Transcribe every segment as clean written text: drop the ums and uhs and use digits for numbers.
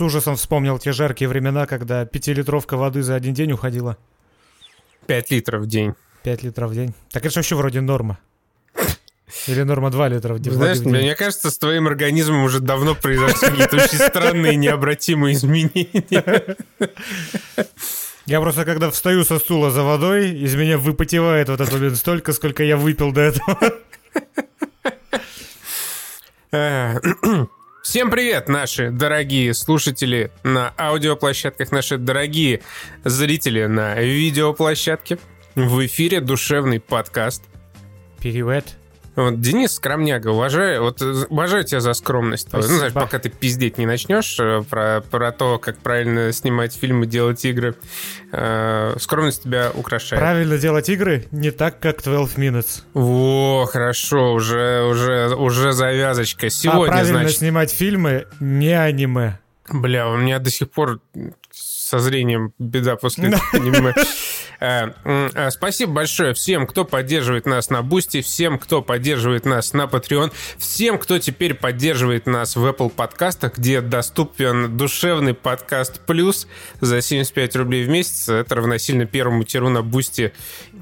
с ужасом вспомнил те жаркие времена, когда 5-литровка воды за один день уходила. 5 литров в день. 5 литров в день. Так это же вообще вроде норма. Или норма 2 литра в день. Знаешь, мне кажется, с твоим организмом уже давно произошли какие-то очень странные необратимые изменения. Я просто, когда встаю со стула за водой, из меня выпотевает в этот момент столько, сколько я выпил до этого. Всем привет, наши дорогие слушатели на аудиоплощадках, наши дорогие зрители на видеоплощадке. В эфире душевный подкаст. Привет. Вот, Денис Скромняга, уважаю тебя за скромность. Ну, знаешь, пока ты пиздеть не начнешь про то, как правильно снимать фильмы, делать игры, скромность тебя украшает. Правильно делать игры не так, как 12 Minutes. О, хорошо, уже завязочка. Сегодня, правильно снимать фильмы не аниме. Бля, у меня до сих пор со зрением беда после аниме. Спасибо большое всем, кто поддерживает нас на Boosty, всем, кто поддерживает нас на Patreon, всем, кто теперь поддерживает нас в Apple подкастах, где доступен душевный подкаст плюс за 75 рублей в месяц. Это равносильно первому тиру на Boosty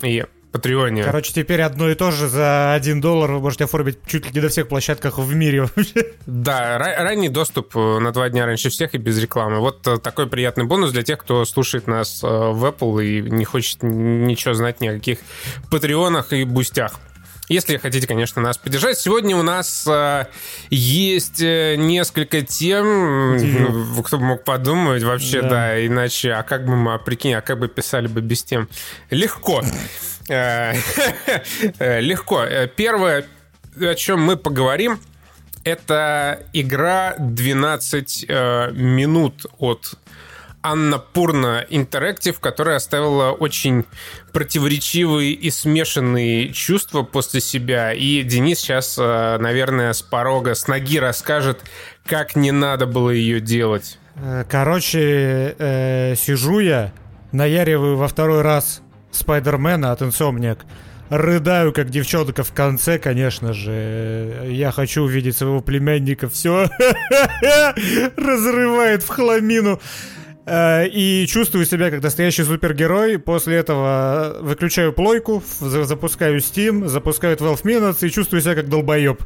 и Патреоне. Короче, теперь одно и то же за $1 вы можете оформить чуть ли не на всех площадках в мире вообще. Да, ранний доступ на 2 дня раньше всех и без рекламы. Вот такой приятный бонус для тех, кто слушает нас в Apple и не хочет ничего знать ни о каких патреонах и бустях. Если хотите, конечно, нас поддержать. Сегодня у нас есть несколько тем. Кто бы мог подумать вообще, да, иначе, а как бы мы, прикинь, а как бы писали бы без тем? Легко. Легко. Первое, о чем мы поговорим, это игра 12 минут от Анна Пурна Интерактив, которая оставила очень противоречивые и смешанные чувства после себя. И Денис сейчас, наверное, с порога, с ноги расскажет, как не надо было ее делать. Короче, сижу я, наяриваю во второй раз Спайдермена от Инсомниак, рыдаю, как девчонка, в конце, конечно же. Я хочу увидеть своего племянника. Все разрывает в хламину. И чувствую себя как настоящий супергерой. После этого выключаю плойку, запускаю Steam, запускаю 12 Minutes и чувствую себя как долбоеб.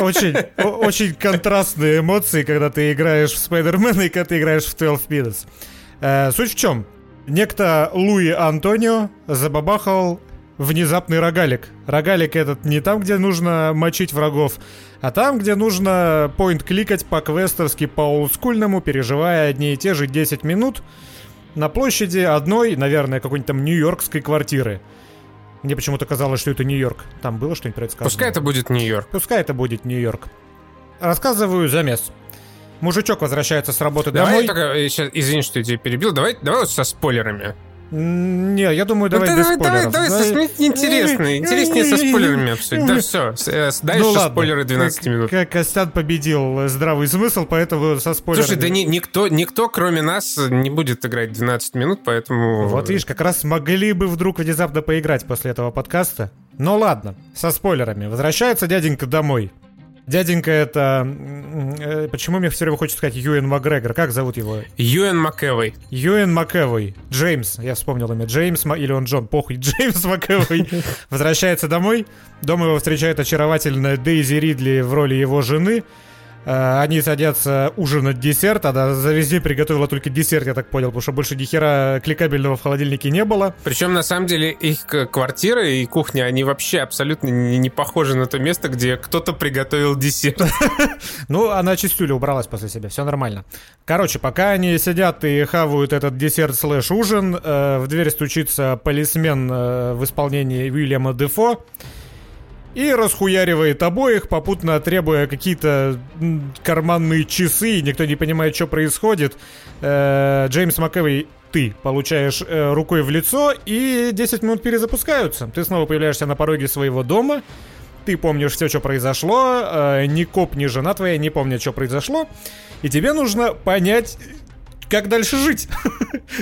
Очень контрастные эмоции, когда ты играешь в Спайдермена и когда ты играешь в 12 Minutes. Суть в чем? Некто Луи Антонио забабахал внезапный рогалик. Рогалик этот не там, где нужно мочить врагов, а там, где нужно поинт-кликать по-квестовски, по-олдскульному, переживая одни и те же 10 минут на площади одной, наверное, какой-нибудь там нью-йоркской квартиры. Мне почему-то казалось, что это Нью-Йорк. Там было что-нибудь про это сказано? Пускай это будет Нью-Йорк. Рассказываю замес. Мужичок возвращается с работы домой. Давай, извини, что я тебя перебил. Давай со спойлерами. Не, я думаю, давай без спойлеров. Давай, неинтересно. Интереснее со спойлерами обсудить. Да все, дальше спойлеры 12 минут. Как Костян победил здравый смысл, поэтому со спойлерами. Слушай, да никто, кроме нас, не будет играть 12 минут, поэтому... Вот видишь, как раз могли бы вдруг внезапно поиграть после этого подкаста. Но ладно, со спойлерами. Возвращается дяденька домой. Дяденька это... Почему мне все время хочется сказать Юэн Макгрегор? Как зовут его? Юэн Макэвой. Джеймс. Я вспомнил имя. Джеймс или он Джон. Похуй. Джеймс Макэвой возвращается домой. Дома его встречает очаровательная Дейзи Ридли в роли его жены. Они садятся ужинать десерт. Она за весь день приготовила только десерт, я так понял, потому что больше ни хера кликабельного в холодильнике не было. Причем, на самом деле, их квартира и кухня, они вообще абсолютно не похожи на то место, где кто-то приготовил десерт. Ну, она чистюля убралась после себя, все нормально. Короче, пока они сидят и хавают этот десерт слэш ужин, в дверь стучится полисмен в исполнении Уильяма Дефо и расхуяривает обоих, попутно требуя какие-то карманные часы, и никто не понимает, что происходит. Джеймс Макэвой, ты получаешь рукой в лицо, и 10 минут перезапускаются. Ты снова появляешься на пороге своего дома, ты помнишь все, что произошло, ни коп, ни жена твоя не помнят, что произошло, и тебе нужно понять... как дальше жить?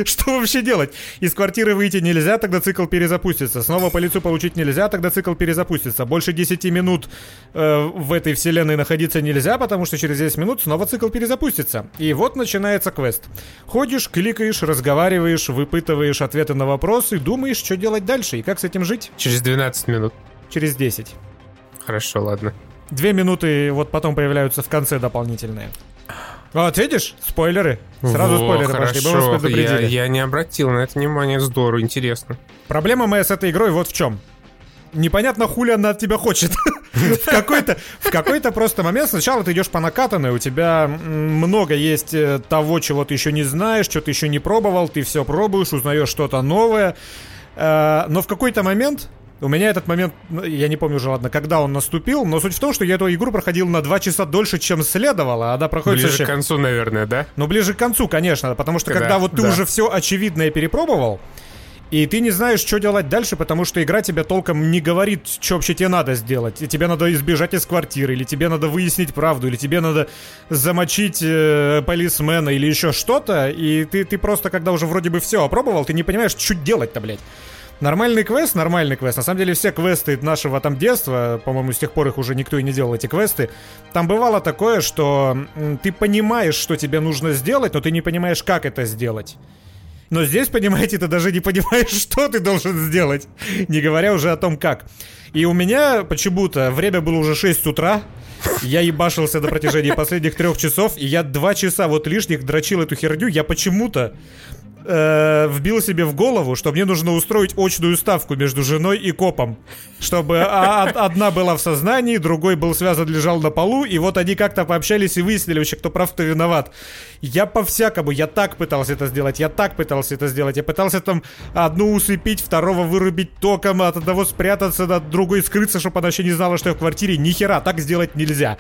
Что вообще делать? Из квартиры выйти нельзя, тогда цикл перезапустится. Снова по лицу получить нельзя, тогда цикл перезапустится. Больше 10 минут в этой вселенной находиться нельзя, потому что через 10 минут снова цикл перезапустится. И вот начинается квест. Ходишь, кликаешь, разговариваешь, выпытываешь ответы на вопросы, думаешь, что делать дальше и как с этим жить. Через 12 минут. Через 10. Хорошо, ладно. 2 минуты вот потом появляются в конце дополнительные. Вот, видишь? Спойлеры. Сразу спойлеры пошли, мы вас предупредили. Я не обратил на это внимание, здорово, интересно. Проблема моя с этой игрой вот в чем. Непонятно, хули она от тебя хочет. В какой-то просто момент сначала ты идешь по накатанной, у тебя много есть того, чего ты еще не знаешь, что ты еще не пробовал, ты все пробуешь, узнаешь что-то новое. Но в какой-то момент... У меня этот момент, я не помню уже, ладно, когда он наступил, но суть в том, что я эту игру проходил на 2 часа дольше, чем следовало. Она проходит ближе к концу, наверное, да? Ну, ближе к концу, конечно, потому что когда вот ты уже все очевидное перепробовал, и ты не знаешь, что делать дальше, потому что игра тебе толком не говорит, что вообще тебе надо сделать. И тебе надо избежать из квартиры, или тебе надо выяснить правду, или тебе надо замочить полисмена, или еще что-то. И ты просто, когда уже вроде бы все опробовал, ты не понимаешь, что делать-то, блядь. Нормальный квест. На самом деле все квесты нашего там детства, по-моему, с тех пор их уже никто и не делал, эти квесты. Там бывало такое, что ты понимаешь, что тебе нужно сделать, но ты не понимаешь, как это сделать. Но здесь, понимаете, ты даже не понимаешь, что ты должен сделать, не говоря уже о том, как. И у меня почему-то время было уже 6 утра, я ебашился на протяжении последних 3 часов, и я 2 часа вот лишних дрочил эту херню, я почему-то... вбил себе в голову, что мне нужно устроить очную ставку между женой и копом, чтобы одна была в сознании, другой был связан, лежал на полу, и вот они как-то пообщались и выяснили вообще, кто прав, кто виноват. Я по-всякому, я так пытался это сделать, я пытался там одну усыпить, второго вырубить током, от одного спрятаться, от другой скрыться, чтобы она вообще не знала, что я в квартире. Нихера, так сделать нельзя.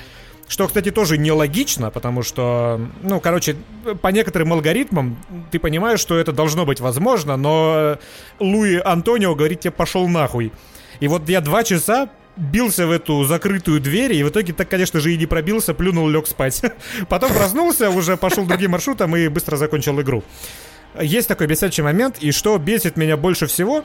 Что, кстати, тоже нелогично, потому что, ну, короче, по некоторым алгоритмам ты понимаешь, что это должно быть возможно, но Луи Антонио говорит тебе «пошел нахуй». И вот я 2 часа бился в эту закрытую дверь, и в итоге так, конечно же, и не пробился, плюнул, лег спать. Потом проснулся, уже пошел другим маршрутом и быстро закончил игру. Есть такой бесячий момент, и что бесит меня больше всего...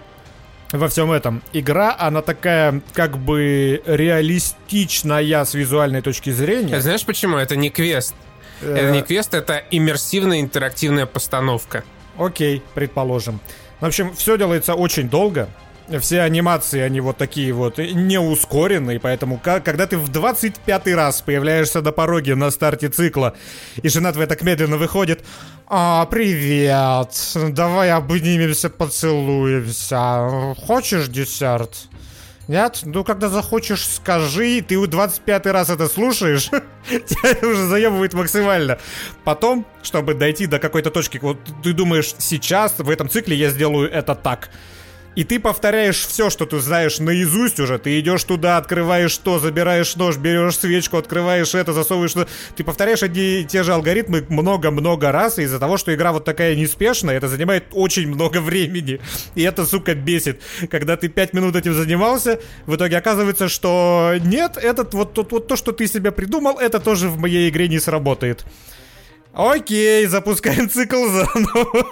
Во всем этом. Игра, она такая, как бы, реалистичная с визуальной точки зрения. Знаешь почему? Это не квест. Это не квест, это иммерсивная интерактивная постановка. Окей, предположим. В общем, все делается очень долго. Все анимации, они вот такие вот не ускоренные, поэтому когда ты в 25-й раз появляешься на пороге на старте цикла, и жена твоя так медленно выходит: «А, привет, давай обнимемся, поцелуемся, хочешь десерт? Нет? Ну, когда захочешь, скажи». Ты 25-й раз это слушаешь, тебя уже заебывает максимально. Потом, чтобы дойти до какой-то точки, вот ты думаешь, сейчас, в этом цикле я сделаю это так. И ты повторяешь все, что ты знаешь наизусть уже. Ты идешь туда, открываешь то, забираешь нож, берешь свечку, открываешь это, засовываешь то. Ты повторяешь одни и те же алгоритмы много-много раз. И из-за того, что игра вот такая неспешная, это занимает очень много времени. И это, сука, бесит. Когда ты 5 минут этим занимался, в итоге оказывается, что нет, этот вот то, что ты себе придумал, это тоже в моей игре не сработает. Окей, запускаем цикл заново.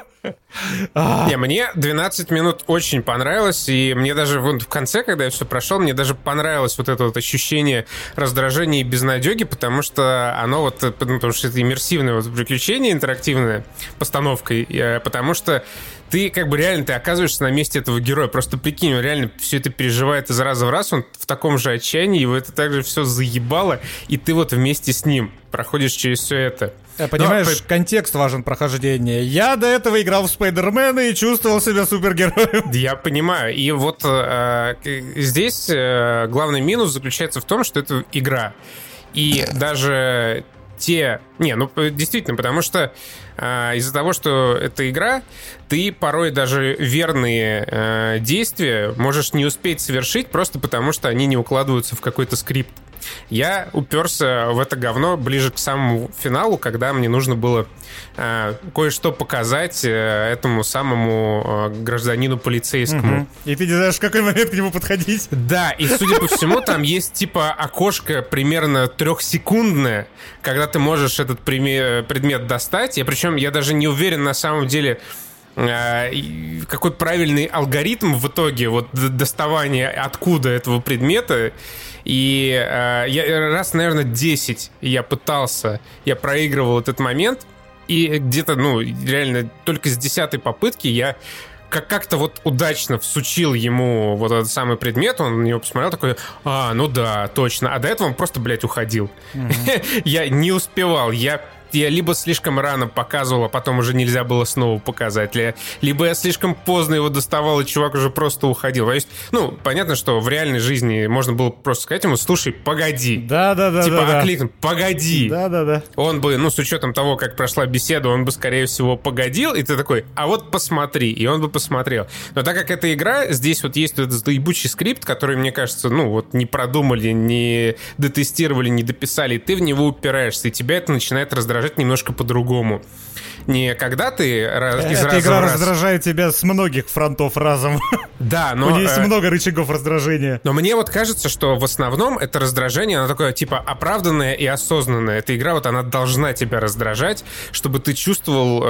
Не, мне 12 минут очень понравилось, и мне даже в конце, когда я все прошел, мне даже понравилось вот это вот ощущение раздражения и безнадеги, потому что оно вот, потому что это иммерсивное вот приключение, интерактивное постановкой, потому что ты как бы реально, ты оказываешься на месте этого героя. Просто прикинь, он реально все это переживает из раза в раз, он в таком же отчаянии, его это также все заебало, и ты вот вместе с ним проходишь через все это. Понимаешь, контекст важен прохождения. Я до этого играл в Спайдермена и чувствовал себя супергероем. Я понимаю. И вот здесь главный минус заключается в том, что это игра. И даже те... Не, ну действительно, потому что из-за того, что это игра, ты порой даже верные действия можешь не успеть совершить, просто потому что они не укладываются в какой-то скрипт. Я уперся в это говно ближе к самому финалу, когда мне нужно было кое-что показать этому самому гражданину полицейскому. Угу. И ты не знаешь, в какой момент к нему подходить. Да, и, судя по всему, там есть типа окошко примерно 3-секундное, когда ты можешь этот предмет достать. И причем я даже не уверен на самом деле, какой правильный алгоритм в итоге вот доставания откуда этого предмета. И я раз, наверное, 10 я проигрывал этот момент. И где-то, ну, реально только с 10-й попытки я как-то вот удачно всучил ему вот этот самый предмет, он на него посмотрел, такой, а, ну да, точно. А до этого он просто, блядь, уходил. Я не успевал, я либо слишком рано показывал, а потом уже нельзя было снова показать, либо я слишком поздно его доставал, и чувак уже просто уходил. То есть, ну, понятно, что в реальной жизни можно было просто сказать ему, слушай, погоди. Да-да-да. Типа, да, окликнуть, да. Погоди. Да-да-да. Он бы, ну, с учетом того, как прошла беседа, он бы, скорее всего, погодил, и ты такой, а вот посмотри, и он бы посмотрел. Но так как эта игра, здесь вот есть этот ебучий скрипт, который, мне кажется, ну, вот не продумали, не дотестировали, не дописали, и ты в него упираешься, и тебя это начинает раздражать немножко по-другому. Не когда ты эта игра раздражает тебя с многих фронтов разом. Да, но... У нее есть много рычагов раздражения. Но мне вот кажется, что в основном это раздражение, оно такое, типа, оправданное и осознанное. Эта игра, вот она должна тебя раздражать, чтобы ты чувствовал,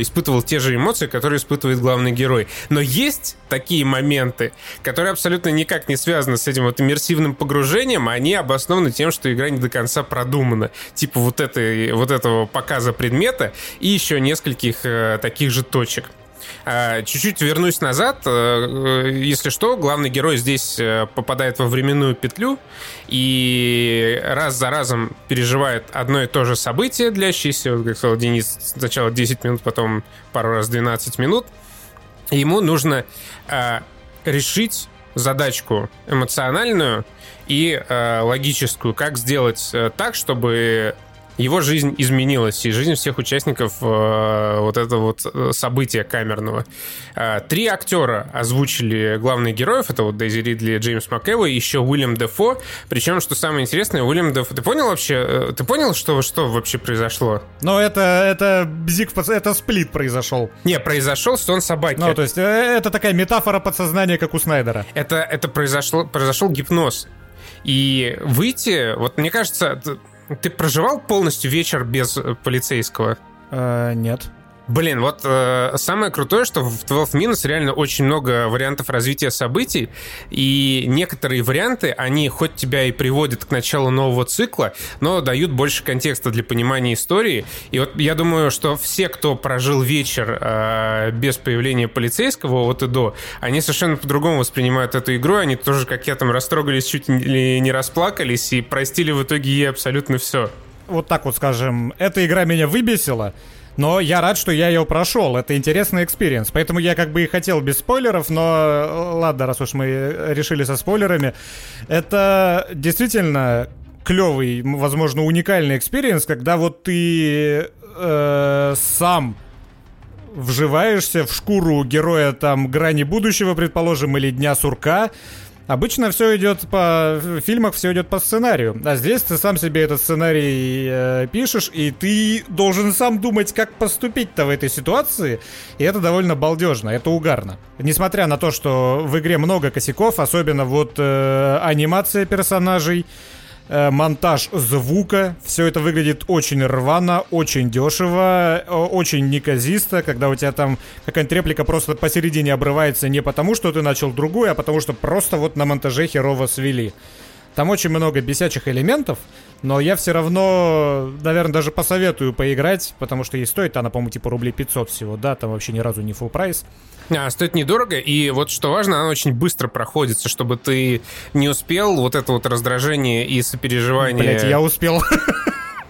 испытывал те же эмоции, которые испытывает главный герой. Но есть такие моменты, которые абсолютно никак не связаны с этим вот иммерсивным погружением, а они обоснованы тем, что игра не до конца продумана. Типа вот этого показа предмета и еще нескольких таких же точек. Чуть-чуть вернусь назад. Если что, главный герой здесь попадает во временную петлю и раз за разом переживает одно и то же событие, длящееся, вот как сказал Денис, сначала 10 минут, потом пару раз 12 минут. И ему нужно решить задачку эмоциональную и логическую. Как сделать так, чтобы... его жизнь изменилась, и жизнь всех участников вот этого вот события камерного. 3 актера озвучили главных героев. Это вот Дейзи Ридли, Джеймс Макэвой, еще Уильям Дефо. Причем, что самое интересное, Уильям Дефо... Ты понял вообще? Ты понял, что вообще произошло? Ну, это сплит произошел. Не, произошел сон собаки. Ну, то есть, это такая метафора подсознания, как у Снайдера. Это произошел гипноз. И выйти... Вот мне кажется... Ты проживал полностью вечер без полицейского? Нет. Блин, вот самое крутое, что в 12 Minutes реально очень много вариантов развития событий, и некоторые варианты, они хоть тебя и приводят к началу нового цикла, но дают больше контекста для понимания истории. И вот я думаю, что все, кто прожил вечер без появления полицейского от и до, они совершенно по-другому воспринимают эту игру, они тоже, как я там, растрогались, чуть ли не расплакались и простили в итоге ей абсолютно все. Вот так вот, скажем, эта игра меня выбесила, но я рад, что я ее прошел. Это интересный экспириенс. Поэтому я как бы и хотел без спойлеров, но ладно, раз уж мы решили со спойлерами. Это действительно клевый, возможно, уникальный экспириенс, когда вот ты сам вживаешься в шкуру героя там «Грани будущего», предположим, или «Дня сурка». Обычно все идет по... В фильмах все идет по сценарию. А здесь ты сам себе этот сценарий пишешь, и ты должен сам думать, как поступить-то в этой ситуации. И это довольно балдежно, это угарно. Несмотря на то, что в игре много косяков, особенно вот анимация персонажей, монтаж звука, все это выглядит очень рвано, очень дешево, очень неказисто, когда у тебя там какая-нибудь реплика просто посередине обрывается не потому, что ты начал другую, а потому что просто вот на монтаже херово свели. Там очень много бесячих элементов, но я все равно, наверное, даже посоветую поиграть, потому что и стоит она, по-моему, типа рублей 500 всего, да, там вообще ни разу не full прайс. Стоит недорого, и вот что важно, она очень быстро проходится, чтобы ты не успел вот это вот раздражение и сопереживание... Блять, я успел...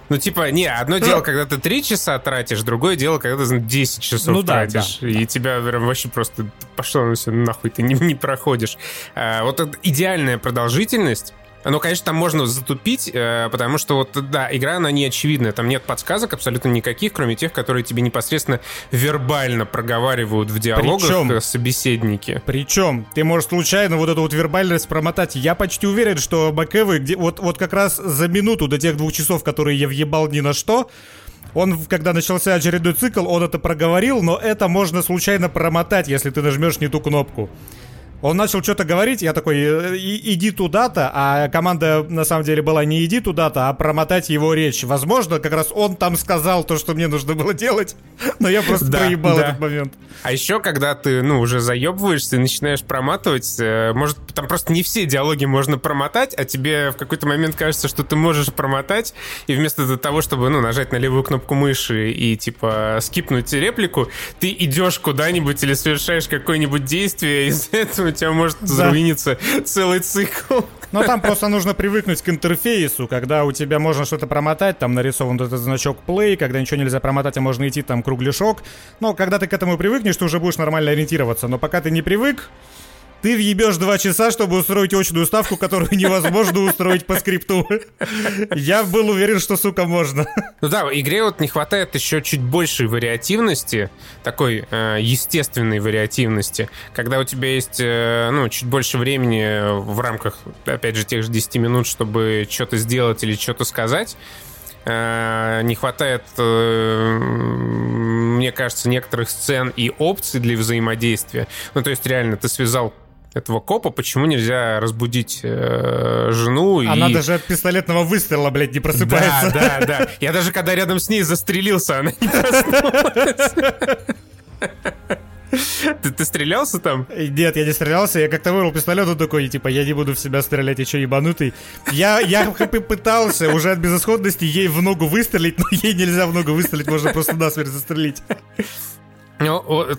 Ну, типа, не, одно дело, когда ты 3 часа тратишь, другое дело, когда ты 10 часов тратишь. Да, и тебя прям вообще просто пошло на все нахуй, ты не проходишь. Вот это идеальная продолжительность. Ну, конечно, там можно затупить, потому что вот, да, игра, она не очевидная. Там нет подсказок абсолютно никаких, кроме тех, которые тебе непосредственно вербально проговаривают в диалогах собеседники. Причем ты можешь случайно вот эту вот вербальность промотать. Я почти уверен, что Макэвой, вот как раз за минуту до тех 2 часов, которые я въебал ни на что, он, когда начался очередной цикл, он это проговорил, но это можно случайно промотать, если ты нажмешь не ту кнопку. Он начал что-то говорить, я такой, иди туда-то, а команда на самом деле была не иди туда-то, а промотать его речь. Возможно, как раз он там сказал то, что мне нужно было делать, но я просто проебал этот момент. А еще, когда ты, уже заебываешься и начинаешь проматывать, может, там просто не все диалоги можно промотать, а тебе в какой-то момент кажется, что ты можешь промотать, и вместо того, чтобы, нажать на левую кнопку мыши и, скипнуть реплику, ты идешь куда-нибудь или совершаешь какое-нибудь действие, из-за этого у тебя может заруиниться целый цикл. Но там просто нужно привыкнуть к интерфейсу, когда у тебя можно что-то промотать, там нарисован этот значок play, когда ничего нельзя промотать, а можно идти там кругляшок. Но когда ты к этому привыкнешь, ты уже будешь нормально ориентироваться. Но пока ты не привык, ты въебешь 2 часа, чтобы устроить очную ставку, которую невозможно устроить по скрипту. Я был уверен, что, сука, можно. Игре вот не хватает еще чуть большей вариативности, такой естественной вариативности, когда у тебя есть, чуть больше времени в рамках, опять же, тех же 10 минут, чтобы что-то сделать или что-то сказать. Не хватает, мне кажется, некоторых сцен и опций для взаимодействия. То есть, реально, ты связал этого копа, почему нельзя разбудить жену? Она даже от пистолетного выстрела, блядь, не просыпается. Да. Я даже когда рядом с ней застрелился, она не проснулась. Ты стрелялся там? Нет, я не стрелялся. Я как-то вырвал пистолет, он такой, я не буду в себя стрелять, я что, ебанутый? Я пытался уже от безысходности ей в ногу выстрелить, но ей нельзя в ногу выстрелить, можно просто насмерть застрелить.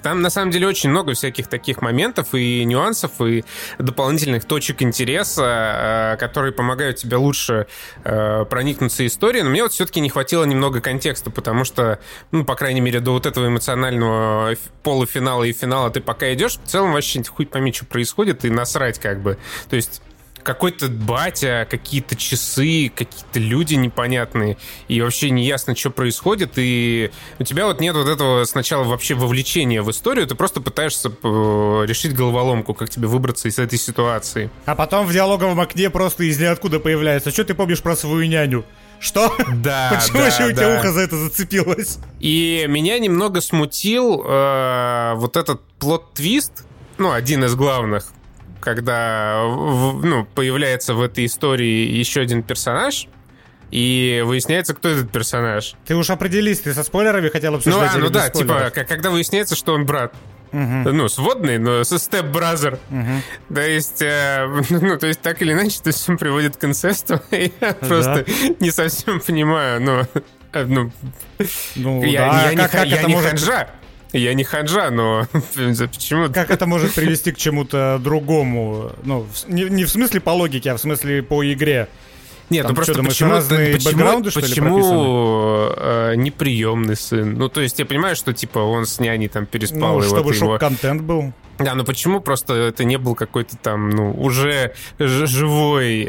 Там, на самом деле, очень много всяких таких моментов и нюансов, и дополнительных точек интереса, которые помогают тебе лучше проникнуться историей. Но мне вот все-таки не хватило немного контекста, потому что, по крайней мере, до вот этого эмоционального полуфинала и финала ты пока идешь, в целом вообще хуй пойми, что происходит, и насрать как бы. То есть какой-то батя, какие-то часы, какие-то люди непонятные, и вообще не ясно, что происходит, и у тебя вот нет вот этого сначала вообще вовлечения в историю, ты просто пытаешься решить головоломку, как тебе выбраться из этой ситуации. А потом в диалоговом окне просто из ниоткуда появляется: что ты помнишь про свою няню? Что? Да. Почему еще у тебя ухо за это зацепилось? И меня немного смутил вот этот плот-твист, один из главных, когда появляется в этой истории еще один персонаж, и выясняется, кто этот персонаж. Ты уж определись, ты со спойлерами хотел обсуждать? Спойлеров? Когда выясняется, что он брат. Угу. Сводный, но со степ-бразер. Угу. То есть, так или иначе, это все приводит к инцесту. Я просто не совсем понимаю, Я не ханжа, но почему? Как это может привести к чему-то другому? Не в смысле по логике, а в смысле по игре. Нет, просто почему неприемный сын? То есть я понимаю, что он с няней там переспал. Чтобы шок-контент был. Да, почему просто это не был какой-то там, уже живой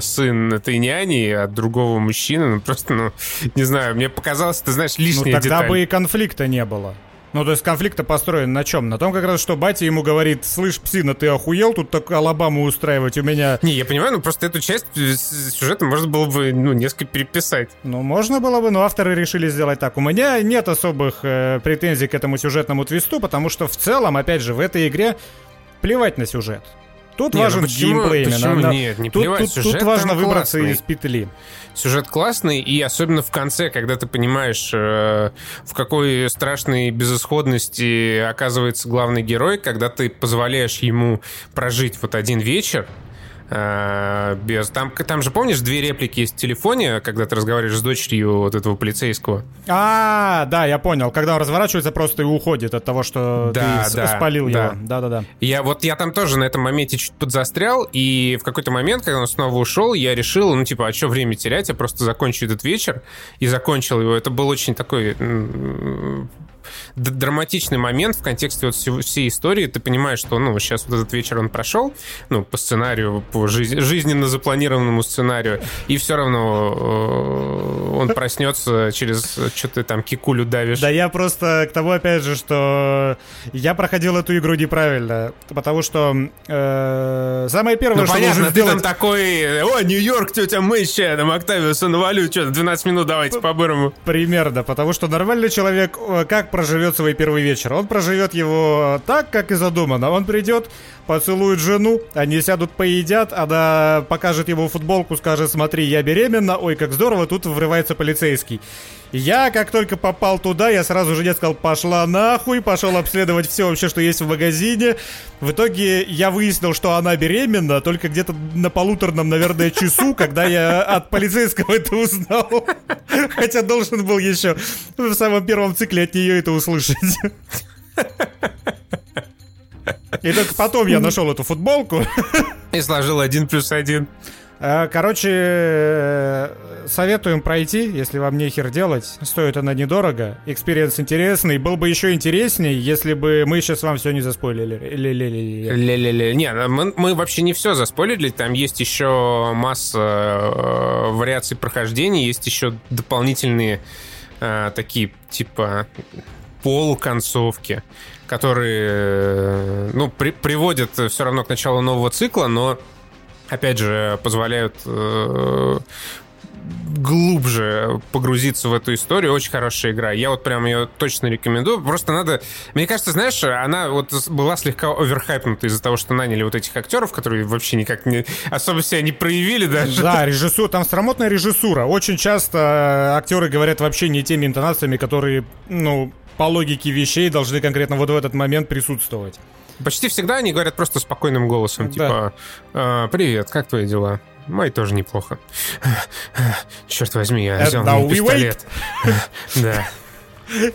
сын этой няни от другого мужчины? Не знаю, мне показалось, ты знаешь, лишняя деталь. Тогда бы и конфликта не было. То есть конфликт-то построен на чем? На том как раз, что батя ему говорит: слышь, псина, ты охуел тут так Алабаму устраивать у меня? Не, я понимаю, просто эту часть сюжета можно было бы, несколько переписать. Можно было бы, но авторы решили сделать так. У меня нет особых претензий к этому сюжетному твисту, потому что в целом, опять же, в этой игре плевать на сюжет. Тут важен геймплей. Тут важно выбраться из петли. Сюжет классный, и особенно в конце, когда ты понимаешь, в какой страшной безысходности оказывается главный герой, когда ты позволяешь ему прожить вот один вечер. Там же, помнишь, 2 реплики есть в телефоне, когда ты разговариваешь с дочерью вот этого полицейского? Да, я понял. Когда он разворачивается просто и уходит от того, что ты спалил его. Да. Я там тоже на этом моменте чуть подзастрял, и в какой-то момент, когда он снова ушел, я решил, а что время терять, я просто закончу этот вечер, и закончил его. Это был очень такой драматичный момент в контексте вот всей истории. Ты понимаешь, что, ну, сейчас вот этот вечер он прошел, ну, по сценарию, по жизненно запланированному сценарию, и все равно он проснется через... Что ты там кикулю давишь? Да я просто к тому, опять же, что я проходил эту игру неправильно, потому что самое первое, ну, что понятно, нужно сделать... Ну, понятно, ты там такой... О, Нью-Йорк, тетя Мэйча, там Октавиуса навалю, что-то 12 минут давайте по-бырому. Примерно, потому что нормальный человек как проживет свой первый вечер? Он проживет его так, как и задумано. Он придет, поцелует жену, они сядут, поедят, она покажет ему футболку, скажет: смотри, я беременна, ой, как здорово, тут врывается полицейский. Я, как только попал туда, я сразу же не сказал: пошла нахуй, пошел обследовать все вообще, что есть в магазине. В итоге я выяснил, что она беременна, только где-то на полуторном, наверное, часу, когда я от полицейского это узнал. Хотя должен был еще в самом первом цикле от нее это услышать. И только потом я нашел эту футболку и сложил 1+1. Короче, советуем пройти, если вам нехер делать. Стоит она недорого, экспириенс интересный. Был бы еще интереснее, если бы мы сейчас вам все не заспойлили. Не, мы вообще не все заспойлили. Там есть еще масса вариаций прохождения. Есть еще дополнительные такие, типа, полконцовки, которые, ну, приводят все равно к началу нового цикла, но опять же, позволяют глубже погрузиться в эту историю. Очень хорошая игра. Я вот прям ее точно рекомендую. Просто надо... Мне кажется, знаешь, она вот была слегка оверхайпнута из-за того, что наняли вот этих актеров, которые вообще никак не... особо себя не проявили даже. Да, режиссура. Там срамотная режиссура. Очень часто актеры говорят вообще не теми интонациями, которые, ну, по логике вещей должны конкретно вот в этот момент присутствовать. Почти всегда они говорят просто спокойным голосом, типа: «Привет, как твои дела?» «Мои тоже неплохо». «Черт возьми, я взял мой пистолет». Да.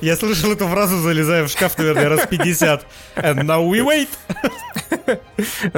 Я слышал эту фразу, залезая в шкаф, наверное, раз 50. «And now we wait».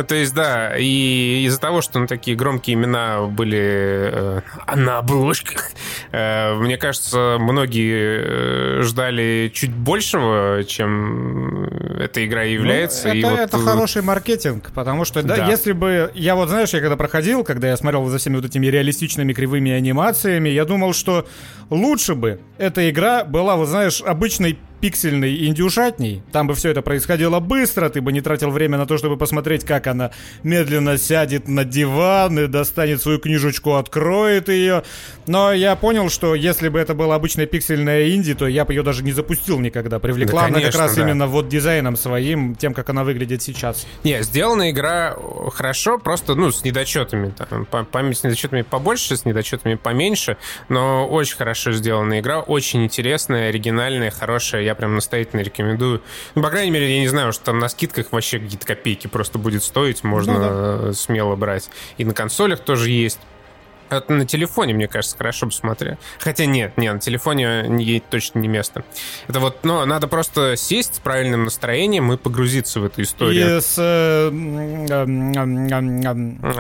То есть, да, и из-за того, что такие громкие имена были на обложках, мне кажется, многие ждали чуть большего, чем эта игра является. Ну, это вот... хороший маркетинг, потому что, да, если бы... Я вот, знаешь, я когда проходил, когда я смотрел за всеми вот этими реалистичными кривыми анимациями, я думал, что лучше бы эта игра была, вот, знаешь, обычной пиксельной индюшатней. Там бы все это происходило быстро, ты бы не тратил время на то, чтобы посмотреть, как она медленно сядет на диван и достанет свою книжечку, откроет ее. Но я понял, что если бы это была обычная пиксельная инди, то я бы ее даже не запустил никогда. Привлекла, да, конечно, она как раз именно вот дизайном своим, тем, как она выглядит сейчас. Не, сделана игра хорошо, просто, ну, с недочетами. Там, с недочетами побольше, с недочетами поменьше, но очень хорошо сделана игра, очень интересная, оригинальная, хорошая. Я прям настоятельно рекомендую. Ну, по крайней мере, я не знаю, что там на скидках вообще какие-то копейки просто будет стоить. Можно смело брать. И на консолях тоже есть. А на телефоне, мне кажется, хорошо бы смотрели. Хотя нет, на телефоне ей точно не место. Это вот, но надо просто сесть с правильным настроением и погрузиться в эту историю. И с...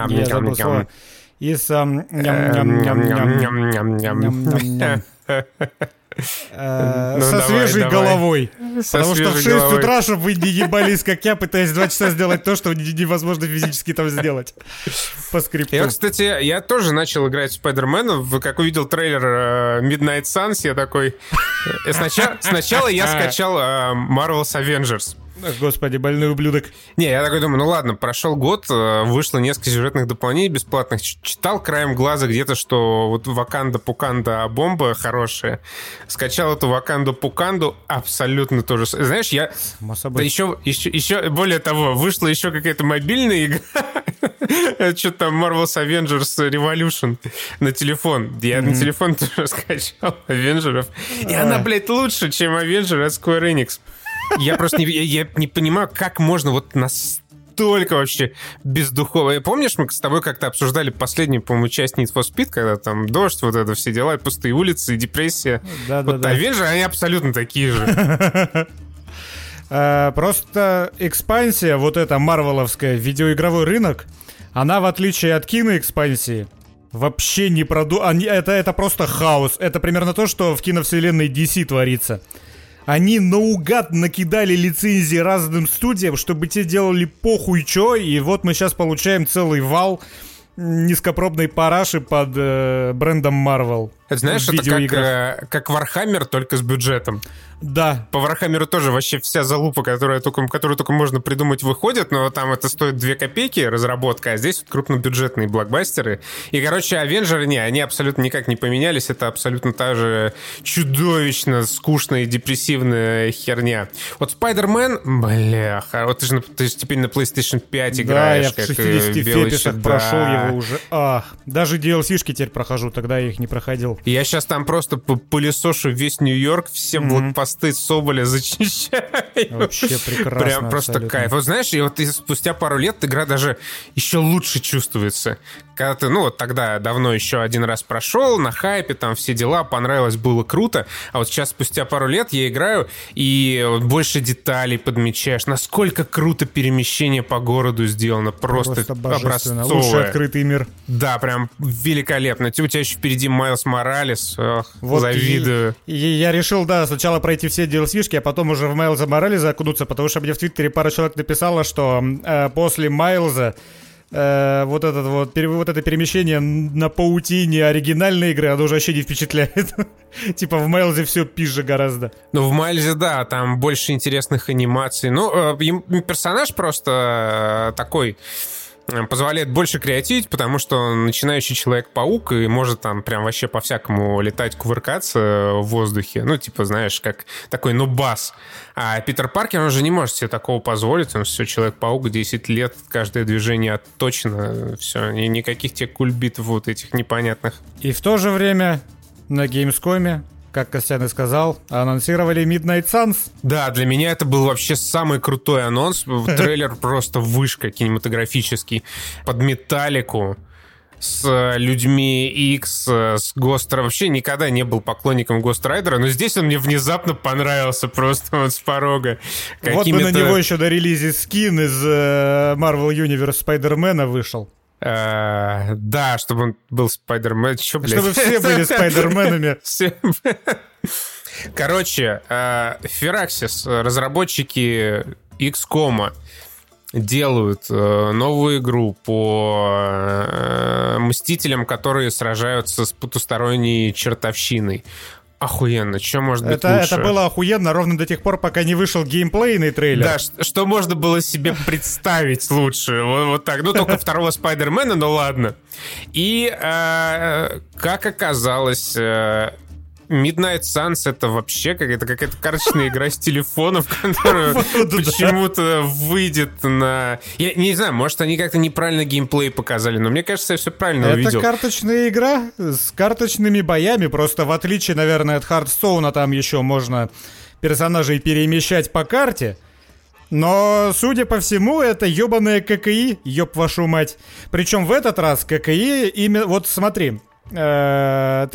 Я забыл слово. И с... Со свежей головой. Потому что в 6 утра, чтобы вы не ебались, как я, пытаясь 2 часа сделать то, что невозможно физически там сделать. По скрипту. Я, кстати, тоже начал играть в Спайдермена. Как увидел трейлер Midnight Suns, я такой... Сначала я скачал Marvel's Avengers. Господи, больной ублюдок. Не, я такой думаю, ну ладно, прошел год, вышло несколько сюжетных дополнений бесплатных. Читал краем глаза где-то, что вот Ваканда-Пуканда, бомба хорошая. Скачал эту Ваканду-Пуканду, абсолютно то же. Знаешь, я... Да еще, более того, вышла еще какая-то мобильная игра. Что-то там Marvel's Avengers Revolution на телефон. Я на телефон тоже скачал Avengers. И она, блядь, лучше, чем Avengers от Square Enix. Я просто не понимаю, как можно вот настолько вообще бездухово... Помнишь, мы с тобой как-то обсуждали последнюю, по-моему, часть Need for Speed, когда там дождь, вот это все дела, пустые улицы, депрессия. Да. Avengers, они абсолютно такие же. Просто экспансия, вот эта марвеловская, видеоигровой рынок, она, в отличие от киноэкспансии, вообще не продумана. Это просто хаос. Это примерно то, что в киновселенной DC творится. Они наугад накидали лицензии разным студиям, чтобы те делали похуй чё, и вот мы сейчас получаем целый вал низкопробной параши под брендом Marvel. Это, знаешь, это как Warhammer, только с бюджетом. Да. По Warhammer'у тоже вообще вся залупа, которую только можно придумать, выходит, но там это стоит 2 копейки разработка, а здесь вот крупнобюджетные блокбастеры. И, короче, Авенджеры, они абсолютно никак не поменялись, это абсолютно та же чудовищно скучная и депрессивная херня. Вот Спайдермен, бляха, вот ты же теперь на PlayStation 5 играешь, как белый щит. Да, я в 60 фепишах прошел его уже. Даже DLC-шки теперь прохожу, тогда я их не проходил. Я сейчас там просто пылесошу весь Нью-Йорк, все блокпосты Соболя зачищаю. Вообще прекрасно. Прям просто абсолютно кайф. Вот знаешь, и вот спустя пару лет игра даже еще лучше чувствуется. Когда ты, вот тогда давно еще один раз прошел, на хайпе, там все дела, понравилось, было круто. А вот сейчас, спустя пару лет, я играю, и больше деталей подмечаешь. Насколько круто перемещение по городу сделано. Просто божественно. Образцовое. Лучший открытый мир. Да, прям великолепно. У тебя еще впереди Майлз Моралес. Вот завидую. Я решил, сначала пройти все DLC-шки, а потом уже в Майлза Моралеса окунуться, потому что мне в Твиттере пара человек написала, что после Майлза вот это перемещение на паутине оригинальной игры, оно уже вообще не впечатляет. Типа в Майлзе все пизже гораздо. Ну, в Майлзе, да, там больше интересных анимаций. Ну, персонаж просто такой позволяет больше креативить, потому что он начинающий Человек-паук и может там прям вообще по-всякому летать, кувыркаться в воздухе. Ну, типа, знаешь, как такой нубас. А Питер Паркер, он же не может себе такого позволить. Он все, Человек-паук, 10 лет, каждое движение отточено, все, и никаких тех кульбитов вот этих непонятных. И в то же время на Gamescom, как Костян и сказал, анонсировали Midnight Suns. Да, для меня это был вообще самый крутой анонс. Трейлер просто вышка кинематографический. Под Металлику, с людьми X, с Ghost. Вообще никогда не был поклонником Ghost Rider, но здесь он мне внезапно понравился просто вот с порога. Вот бы на него еще на релизе скин из Marvel Universe Spider-Man вышел. Да, чтобы он был Спайдермен. Чтобы все были Спайдерменами. Короче, Фираксис, разработчики XCOM, делают новую игру по мстителям, которые сражаются с потусторонней чертовщиной. Охуенно, что может быть лучше? Это было охуенно ровно до тех пор, пока не вышел геймплейный трейлер. Да, что можно было себе представить лучше. Вот так, только второго Спайдермена, ну ладно. И, как оказалось, Midnight Suns — это вообще какая-то карточная игра с телефонов, которая почему-то выйдет на... Я не знаю, может, они как-то неправильно геймплей показали, но мне кажется, я все правильно увидел. Это карточная игра с карточными боями, просто в отличие, наверное, от Hearthstone, там еще можно персонажей перемещать по карте. Но, судя по всему, это ебаная ККИ, ёб вашу мать. Причем в этот раз ККИ именно... Вот смотри... Ты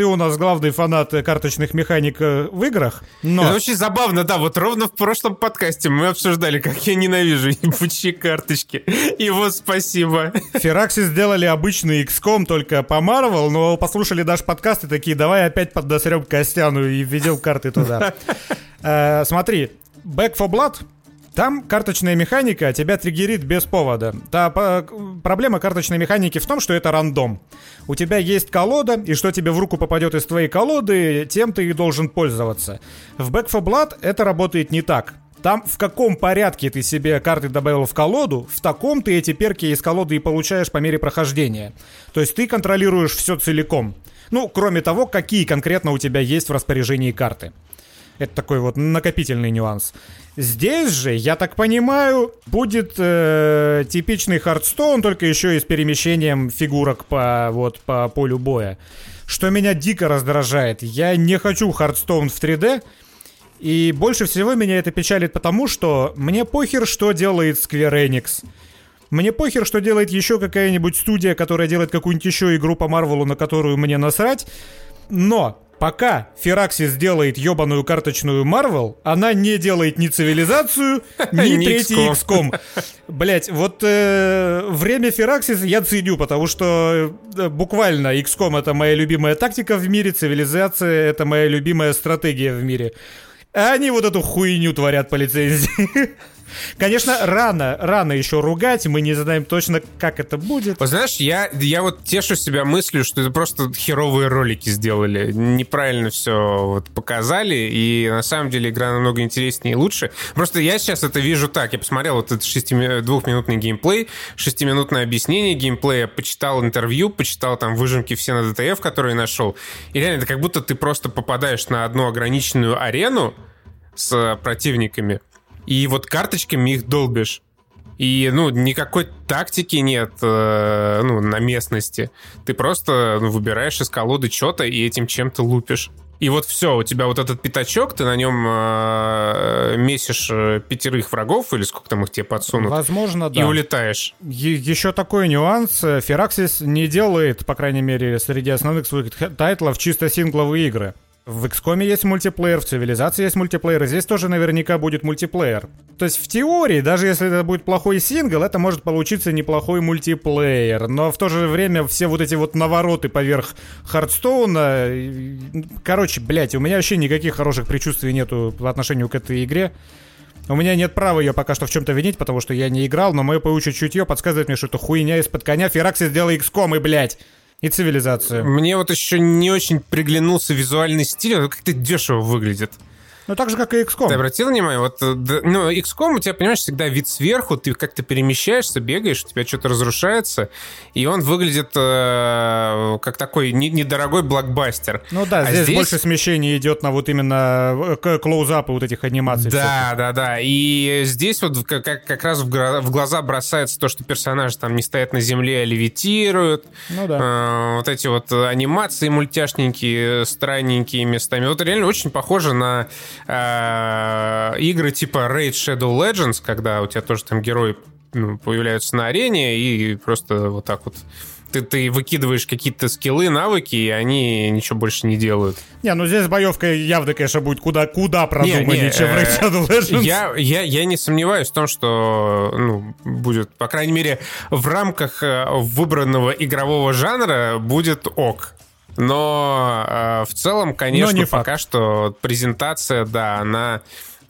у нас главный фанат карточных механик в играх, но... Это очень забавно, да, вот ровно в прошлом подкасте мы обсуждали, как я ненавижу ебучие карточки. И вот спасибо. Фираксис сделали обычный XCOM, только по Marvel, но послушали наш подкаст и такие: давай опять поднасрём Костяну, и введём карты туда. Смотри, Back for Blood. Там карточная механика тебя триггерит без повода. Проблема карточной механики в том, что это рандом. У тебя есть колода, и что тебе в руку попадет из твоей колоды, тем ты и должен пользоваться. В Back 4 Blood это работает не так. Там в каком порядке ты себе карты добавил в колоду, в таком ты эти перки из колоды и получаешь по мере прохождения. То есть ты контролируешь все целиком. Ну, кроме того, какие конкретно у тебя есть в распоряжении карты. Это такой вот накопительный нюанс. Здесь же, я так понимаю, будет типичный Hearthstone, только еще и с перемещением фигурок по полю боя. Что меня дико раздражает. Я не хочу Hearthstone в 3D. И больше всего меня это печалит, потому что мне похер, что делает Square Enix. Мне похер, что делает еще какая-нибудь студия, которая делает какую-нибудь еще игру по Марвелу, на которую мне насрать. Но... Пока Фираксис делает ёбаную карточную Marvel, она не делает ни цивилизацию, ни третий XCOM. Блять, вот время Фираксис я ценю, потому что буквально XCOM — это моя любимая тактика в мире, цивилизация — это моя любимая стратегия в мире. А они вот эту хуйню творят по лицензии. Конечно, рано еще ругать, мы не знаем точно, как это будет. Вот знаешь, я вот тешу себя мыслью, что это просто херовые ролики сделали, неправильно все вот показали, и на самом деле игра намного интереснее и лучше. Просто я сейчас это вижу так, я посмотрел вот этот 2-минутный геймплей, 6-минутное объяснение геймплея, почитал интервью, почитал там выжимки все на ДТФ, которые нашел, и реально это как будто ты просто попадаешь на одну ограниченную арену с противниками, и вот карточками их долбишь. И, ну, никакой тактики нет, ну, на местности. Ты просто выбираешь из колоды что-то и этим чем-то лупишь. И вот все, у тебя вот этот пятачок, ты на нем месишь 5 врагов, или сколько там их тебе подсунут. Возможно, да. И улетаешь. Еще такой нюанс. Фираксис не делает, по крайней мере, среди основных своих тайтлов, чисто сингловые игры. В XCOM есть мультиплеер, в Цивилизации есть мультиплеер, и здесь тоже наверняка будет мультиплеер. То есть в теории, даже если это будет плохой сингл, это может получиться неплохой мультиплеер. Но в то же время все вот эти вот навороты поверх Hearthstone... Короче, блядь, у меня вообще никаких хороших предчувствий нету по отношению к этой игре. У меня нет права ее пока что в чем-то винить, потому что я не играл, но мое паучье чутье подсказывает мне, что это хуйня из-под коня. Фираксис сделал XCOM, и, блядь... И Цивилизацию. Мне вот еще не очень приглянулся визуальный стиль, он как-то дешево выглядит. Ну, так же, как и XCOM. Ты обратил внимание? Вот, ну, XCOM у тебя, понимаешь, всегда вид сверху, ты как-то перемещаешься, бегаешь, у тебя что-то разрушается, и он выглядит как такой недорогой блокбастер. Ну да, здесь больше смещение идет на вот именно клоузапы вот этих анимаций. Да, да, да. И здесь вот как раз в глаза бросается то, что персонажи там не стоят на земле, а левитируют. Ну да. Вот эти вот анимации мультяшненькие, странненькие местами. Вот реально очень похоже на... игры типа Raid Shadow Legends, когда у тебя тоже там герои появляются на арене, и просто вот так вот ты выкидываешь какие-то скиллы, навыки, и они ничего больше не делают. Не, ну здесь боевка явно, конечно, будет куда продуманнее, чем Raid Shadow Legends. Я не сомневаюсь в том, что будет, по крайней мере, в рамках выбранного игрового жанра будет ок. Но в целом, конечно, пока что презентация, да, она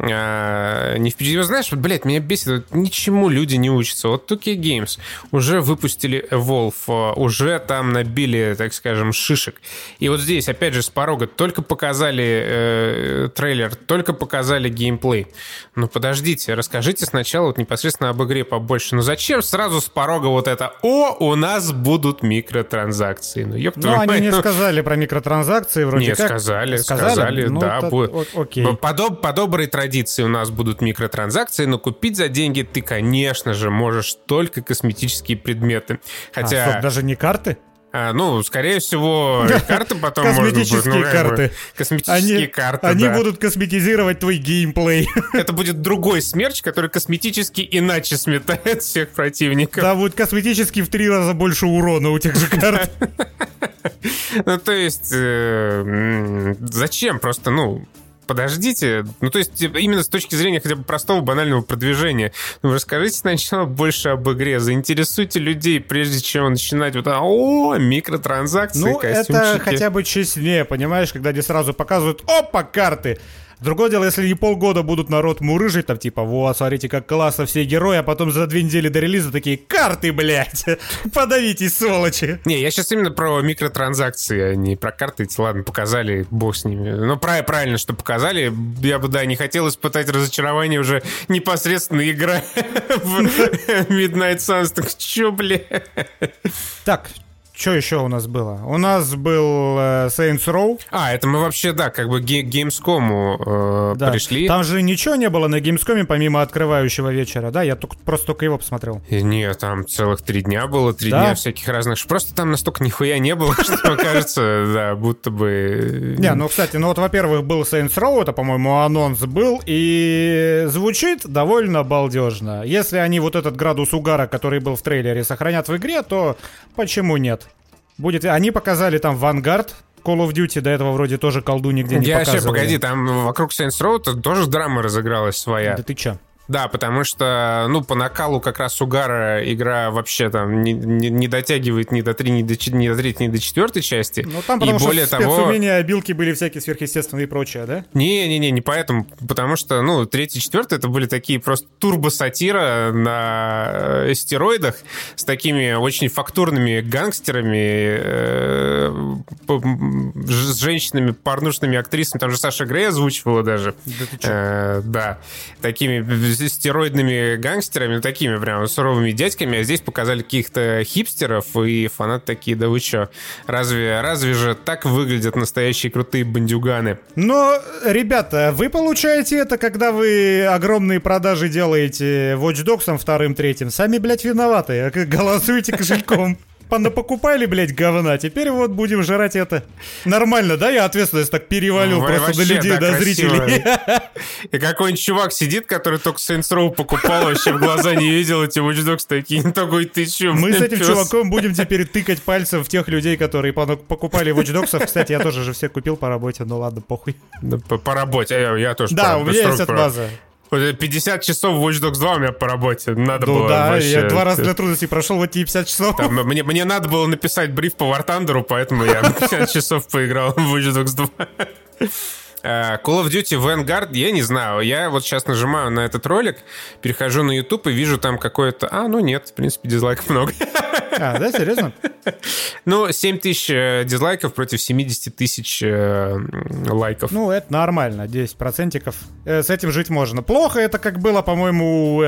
не впечатлила. Знаешь, вот, блядь, меня бесит, вот, ничему люди не учатся. Вот 2K Games уже выпустили Evolve, уже там набили, так скажем, шишек. И вот здесь, опять же, с порога только показали трейлер, только показали геймплей. Ну, подождите, расскажите сначала вот непосредственно об игре побольше. Ну, зачем сразу с порога вот это у нас будут микротранзакции? Ну, ёб твою мать. Ну, они не сказали про микротранзакции вроде как. Нет, сказали, ну, да. Окей. По доброй традиции у нас будут микротранзакции, но купить за деньги ты, конечно же, можешь только косметические предметы. Хотя... А, стоп, даже не карты? Ну, скорее всего, карты потом косметические можно будет... карты. Косметические карты, да. Они будут косметизировать твой геймплей. Это будет другой смерч, который косметически иначе сметает всех противников. Да, будет косметически в 3 раза больше урона у тех же карт. Ну, то есть... Зачем? Просто, подождите, то есть именно с точки зрения хотя бы простого банального продвижения, расскажите сначала больше об игре, заинтересуйте людей, прежде чем начинать микротранзакции, костюмчики. Ну, это хотя бы честнее, понимаешь, когда они сразу показывают, опа, карты. Другое дело, если и полгода будут народ мурыжить, там, типа, вот, смотрите, как классно все герои, а потом за 2 недели до релиза такие, карты, блядь, подавитесь, сволочи. Не, я сейчас именно про микротранзакции, а не про карты, ладно, показали, бог с ними. Но правильно, что показали, я бы, да, не хотел испытать разочарование уже непосредственно играя в Midnight Suns, так чё, блядь? Так, что еще у нас было? У нас был Saints Row. А, это мы вообще, да, как бы к Gamescom пришли. Там же ничего не было на Gamescom, помимо открывающего вечера, да? Я только его посмотрел. И нет, там целых 3 дня было, 3 дня всяких разных. Просто там настолько нихуя не было, что, кажется, да, будто бы... Не, кстати, во-первых, был Saints Row, это, по-моему, анонс был, и звучит довольно балдежно. Если они вот этот градус угара, который был в трейлере, сохранят в игре, то почему нет? Будет. Они показали там Vanguard, Call of Duty, до этого вроде тоже колду нигде не показывали. Я вообще, погоди, там вокруг Saints Row тоже драма разыгралась своя. Да ты чё? Да, потому что, ну, по накалу как раз угара игра вообще там не дотягивает ни до 3, ни до 3, ни до 4 части. Ну, там, потому и более что спецумения, обилки были всякие сверхъестественные и прочее, да? Не поэтому, потому что, ну, 3-й, 4-й это были такие просто турбо-сатира на стероидах с такими очень фактурными гангстерами, с женщинами, порнушными актрисами. Там же Саша Грей озвучивала даже. Да ты чё? Да. Такими стероидными гангстерами, такими прям суровыми дядьками, а здесь показали каких-то хипстеров, и фанаты такие, да вы чё, разве же так выглядят настоящие крутые бандюганы? Но, ребята, вы получаете это, когда вы огромные продажи делаете Watch Dogs'ом 2-м, 3-м, сами, блядь, виноваты, голосуйте кошельком. Понапокупали, блядь, говна, теперь вот будем жрать это. Нормально, да? Я ответственность так перевалил просто до людей, да, до зрителей. И какой-нибудь чувак сидит, который только Saints Row покупал, вообще в глаза не видел, эти Watch Dogs такие, такой, ты чё, мы с этим чуваком будем теперь тыкать пальцем в тех людей, которые покупали Watch Dogs. Кстати, я тоже же все купил по работе, ну ладно, похуй. По работе, я тоже. Да, у меня есть отмаза. 50 часов в Watch Dogs 2 у меня по работе. Надо было да, вообще... я 2 раза для трудностей прошел, вот тебе 50 часов. Там, мне надо было написать бриф по War Thunder, поэтому я 50 часов поиграл в Watch Dogs 2. Call of Duty Vanguard, я не знаю. Я вот сейчас нажимаю на этот ролик, перехожу на YouTube и вижу там какое-то... ну нет, в принципе, дизлайков много. Да, серьезно? Ну, 7000 дизлайков против 70 тысяч лайков. Ну, это нормально, 10%. С этим жить можно. Плохо это как было, по-моему, у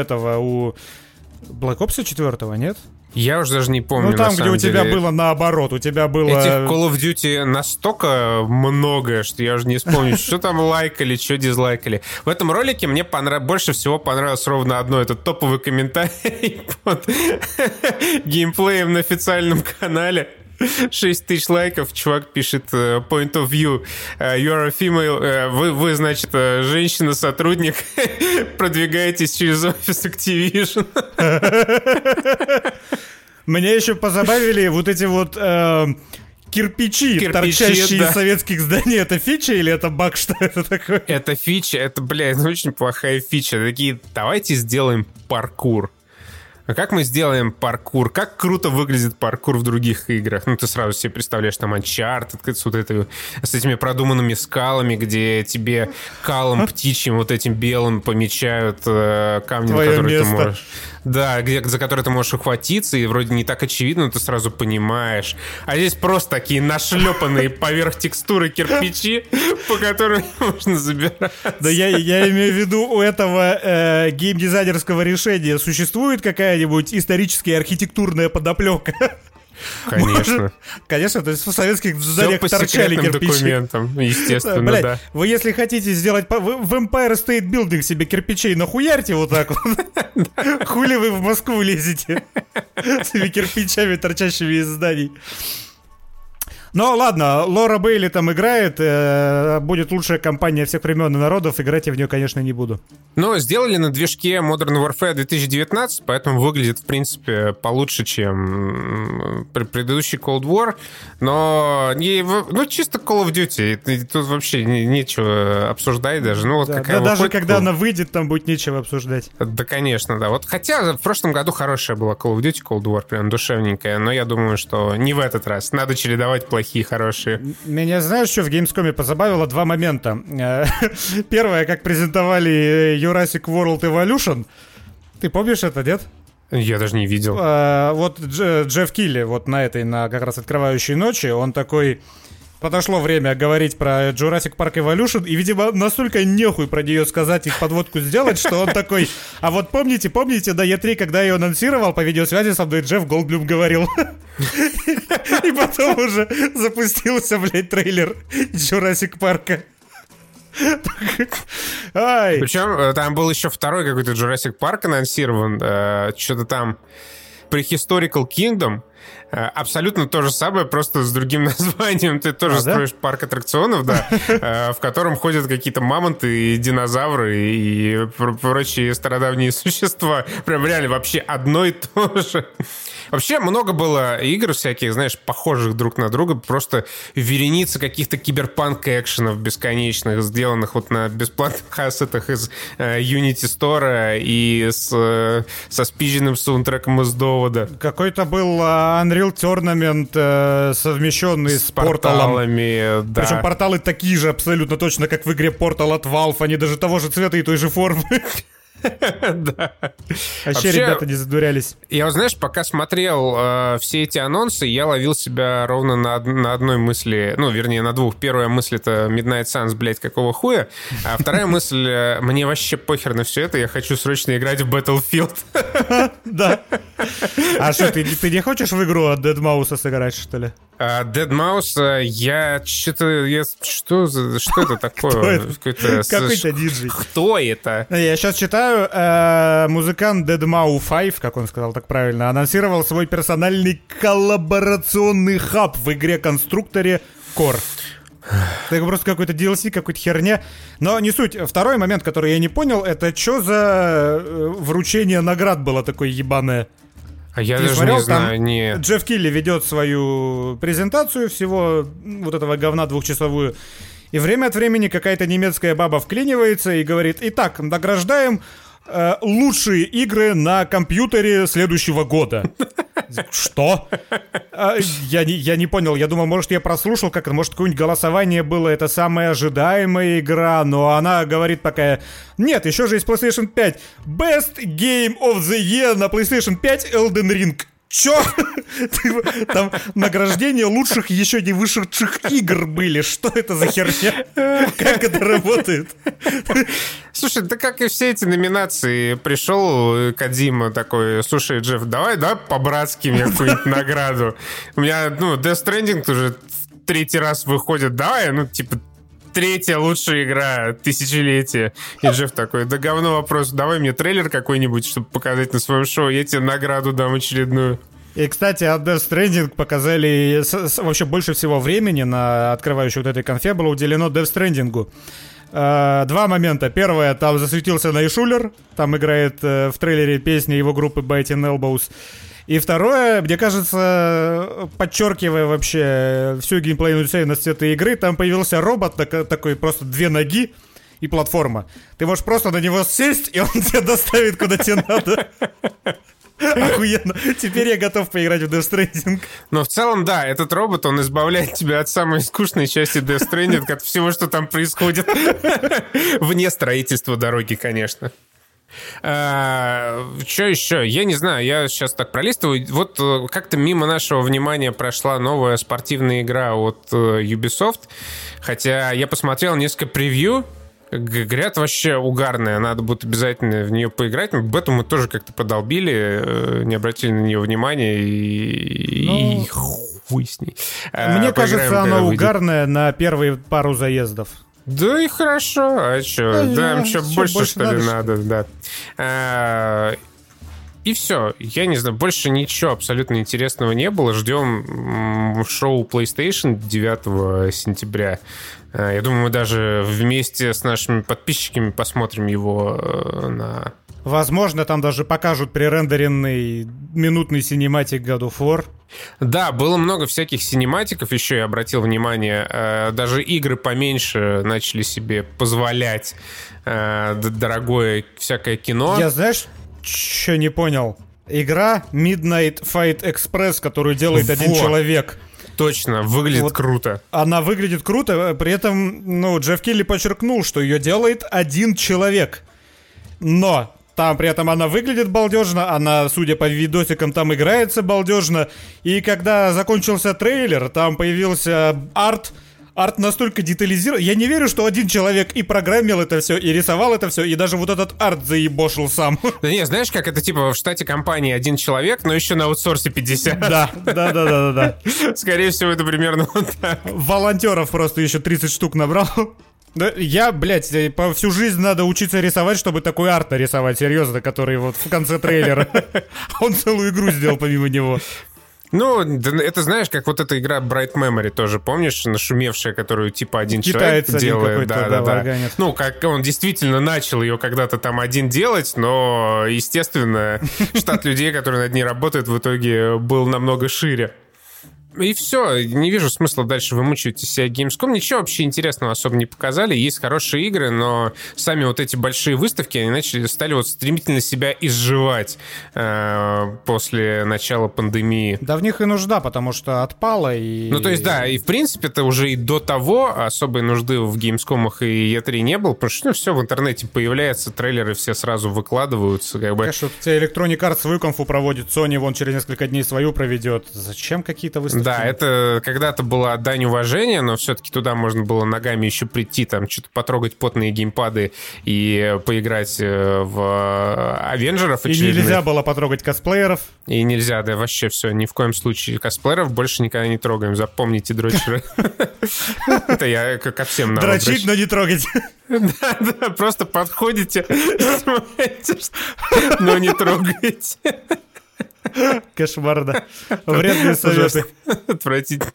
Black Ops 4, нет? Я уже даже не помню. Ну там, где у тебя было наоборот, у тебя было... Этих Call of Duty настолько много, что я уже не вспомню, что там лайкали, что дизлайкали. В этом ролике мне больше всего понравилось ровно одно. Это топовый комментарий под геймплеем на официальном канале. 6000 лайков, чувак пишет point of view, you are a female, вы значит, женщина-сотрудник, продвигаетесь через офис Activision. Меня еще позабавили вот эти вот кирпичи, торчащие из советских зданий. Это фича или это баг? Что это такое? Это фича, это, блядь, очень плохая фича. Такие, давайте сделаем паркур. А как мы сделаем паркур? Как круто выглядит паркур в других играх? Ну, ты сразу себе представляешь, там, Uncharted, вот это, с этими продуманными скалами, где тебе калом птичьим, вот этим белым помечают камни, твое на которые место. Ты можешь... Да, за которые ты можешь ухватиться, и вроде не так очевидно, но ты сразу понимаешь. А здесь просто такие нашлепанные поверх текстуры кирпичи, по которым можно забираться. Да, я имею в виду, у этого геймдизайнерского решения существует какая-нибудь историческая архитектурная подоплека? Конечно. Конечно, то есть в советских зданиях торчали кирпичи. Документам, естественно, блядь, да. Вы если хотите сделать... в Empire State Building себе кирпичей нахуярьте вот так вот. Хули вы в Москву лезете с этими кирпичами, торчащими из зданий. Ну ладно, Лора Бейли там играет, будет лучшая компания всех времен и народов, играть я в нее, конечно, не буду. Но сделали на движке Modern Warfare 2019, поэтому выглядит, в принципе, получше, чем предыдущий Cold War, но чисто Call of Duty, тут вообще нечего обсуждать даже. Ну, вот да, какая даже выходит, когда она выйдет, там будет нечего обсуждать. Да, конечно, да. Вот, хотя в прошлом году хорошая была Call of Duty, Cold War, прям душевненькая, но я думаю, что не в этот раз. Надо чередовать платформу. Плохие, хорошие. Меня, знаешь, что в Gamescom позабавило? 2 момента. Первое, как презентовали Jurassic World Evolution. Ты помнишь это, нет? Я даже не видел. Вот Джефф Килли, вот на этой, на как раз открывающей ночи, он такой... Подошло время говорить про Jurassic Park Evolution, и, видимо, настолько нехуй про нее сказать, их подводку сделать, что он такой... А вот помните, на E3, когда я ее анонсировал, по видеосвязи со мной Джефф Голдблюм говорил. И потом уже запустился, блядь, трейлер Jurassic Park. Причем там был еще второй какой-то Jurassic Park анонсирован, что-то там Prehistorical Kingdom. Абсолютно то же самое, просто с другим названием. Ты тоже строишь парк аттракционов, да, в котором ходят какие-то мамонты и динозавры и прочие стародавние существа. Прям реально вообще одно и то же. Вообще много было игр всяких, знаешь, похожих друг на друга. Просто вереница каких-то киберпанк-экшенов бесконечных, сделанных вот на бесплатных ассетах из Unity Store и со спизженным саундтреком из довода. Какой-то был Unreal Tournament, совмещенный с порталами. Да. Причем порталы такие же абсолютно точно, как в игре Portal от Valve. Они даже того же цвета и той же формы. Да. Вообще, ребята не задурялись. Я, знаешь, пока смотрел все эти анонсы, я ловил себя ровно на одной мысли. Ну, вернее, на двух. Первая мысль — это Midnight Suns, блядь, какого хуя. А вторая мысль — мне вообще похер на все это, я хочу срочно играть в Battlefield. Да. А что, ты не хочешь в игру от Dead Mouse'a сыграть, что ли? Dead Mouse, я что-то... Что это такое? Какой-то диджей. Кто это? Я сейчас читаю. Музыкант Dead Mouse 5, как он сказал так правильно, анонсировал свой персональный коллаборационный хаб в игре-конструкторе Core. Это просто какой-то DLC, какой-то херня. Но не суть. Второй момент, который я не понял, это что за вручение наград было такое ебаное? А я даже не знаю, нет. Джефф Килли ведет свою презентацию всего вот этого говна двухчасовую. И время от времени какая-то немецкая баба вклинивается и говорит: итак, награждаем лучшие игры на компьютере следующего года. Что? Я не понял. Я думал, может, я прослушал, как это, может, какое-нибудь голосование было, это самая ожидаемая игра, но она говорит пока: нет, еще же есть PlayStation 5. Best Game of the Year на PlayStation 5 Elden Ring. Чё? Там награждение лучших еще не вышедших игр были. Что это за херня? Как это работает? Слушай, да как и все эти номинации. Пришел Кодзима такой: слушай, Джефф, давай по-братски мне какую-нибудь награду. У меня, Death Stranding уже третий раз выходит. Давай, третья лучшая игра тысячелетия. И Джефф такой: да говно вопрос, давай мне трейлер какой-нибудь, чтобы показать на своем шоу, я тебе награду дам очередную. И, кстати, от Death Stranding показали... Вообще больше всего времени на открывающей вот этой конфе было уделено Death Stranding. Два момента. Первое, там засветился Найшулер, там играет в трейлере песня его группы Biting Elbows. И второе, мне кажется, подчеркивая вообще всю геймплейную ценность этой игры, там появился робот такой, просто две ноги и платформа. Ты можешь просто на него сесть, и он тебя доставит, куда тебе надо. Охуенно. Теперь я готов поиграть в Death Stranding. Но в целом, да, этот робот, он избавляет тебя от самой скучной части Death Stranding, от всего, что там происходит. Вне строительства дороги, конечно. Что еще? Я не знаю, я сейчас так пролистываю. Вот как-то мимо нашего внимания прошла новая спортивная игра от Ubisoft. Хотя я посмотрел несколько превью. Говорят, вообще угарная, надо будет обязательно в нее поиграть. Но бету мы тоже как-то подолбили, не обратили на нее внимания. И хуй с ней. Мне кажется, она угарная на первые пару заездов. Да и хорошо, а что? Да, им что, больше, что ли, надо? Да. И все, я не знаю, больше ничего абсолютно интересного не было. Ждем шоу PlayStation 9 сентября. Я думаю, мы даже вместе с нашими подписчиками посмотрим его на... Возможно, там даже покажут пререндеренный минутный синематик God of War. Да, было много всяких синематиков, еще я обратил внимание. Даже игры поменьше начали себе позволять дорогое всякое кино. Я, знаешь, что не понял? Игра Midnight Fight Express, которую делает один человек. Точно, выглядит вот круто. Она выглядит круто, при этом Джефф Килли подчеркнул, что ее делает один человек. Но там при этом она выглядит балдежно, она, судя по видосикам, там играется балдежно. И когда закончился трейлер, там появился арт. Арт настолько детализирован. Я не верю, что один человек и программил это все, и рисовал это все, и даже вот этот арт заебошил сам. Да не, знаешь, как это типа в штате компании один человек, но еще на аутсорсе 50. Да. Скорее всего, это примерно вот так. Волонтеров просто еще 30 штук набрал. Да, я, блядь, по всю жизнь надо учиться рисовать, чтобы такой арт нарисовать, серьезно, который вот в конце трейлера. Он целую игру сделал помимо него. Ну, это знаешь, как вот эта игра Bright Memory тоже, помнишь, нашумевшая, которую типа один китаец человек делает. Да. Ну, как он действительно начал ее когда-то там один делать, но, естественно, штат людей, которые над ней работают, в итоге был намного шире. И все, не вижу смысла дальше вымучивать из себя Gamescom. Ничего вообще интересного особо не показали. Есть хорошие игры, но сами вот эти большие выставки, они стали вот стремительно себя изживать после начала пандемии. Да в них и нужда, потому что отпала. И... Ну то есть да, и в принципе-то уже и до того особой нужды в Gamescom'ах и E3 не было, потому что ну, все в интернете появляется, трейлеры все сразу выкладываются. Как бы. Конечно, у тебя Electronic Arts свою конфу проводит, Sony вон через несколько дней свою проведет. Зачем какие-то выставки? Да, это когда-то была дань уважения, но все-таки туда можно было ногами еще прийти, там что-то потрогать потные геймпады и поиграть в Авенджеров. И нельзя было потрогать косплееров. И нельзя, да, вообще все, ни в коем случае. Косплееров больше никогда не трогаем, запомните, дрочеры. Это я ко всем нам. Дрочить, но не трогать. Да, просто подходите, но не трогайте. Кошмар, да. Вредные советы. Отвратительно.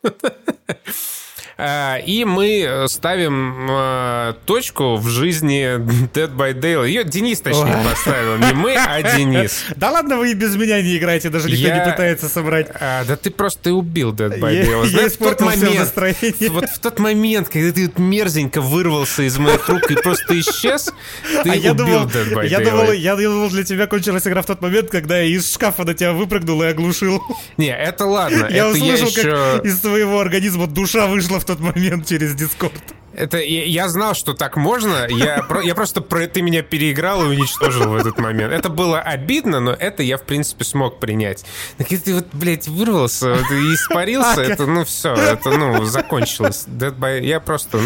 И мы ставим точку в жизни Dead by Daylight. Ее Денис, точнее, поставил. Не мы, а Денис. Да ладно, вы и без меня не играете, даже никто не пытается собрать. Да ты просто убил Dead by Daylight. Я испортил все настроение. Вот в тот момент, когда ты мерзенько вырвался из моих рук и просто исчез, ты убил Dead by Daylight. Я думал, для тебя кончилась игра в тот момент, когда я из шкафа на тебя выпрыгнул и оглушил. Не, это ладно. Я услышал, как из твоего организма душа вышла в тот момент через Дискорд. Это я знал, что так можно. Я просто ты меня переиграл и уничтожил в этот момент. Это было обидно, но это я в принципе смог принять. Так ты вот, блядь, вырвался, вот, и испарился. Это ну все, это ну закончилось. Я просто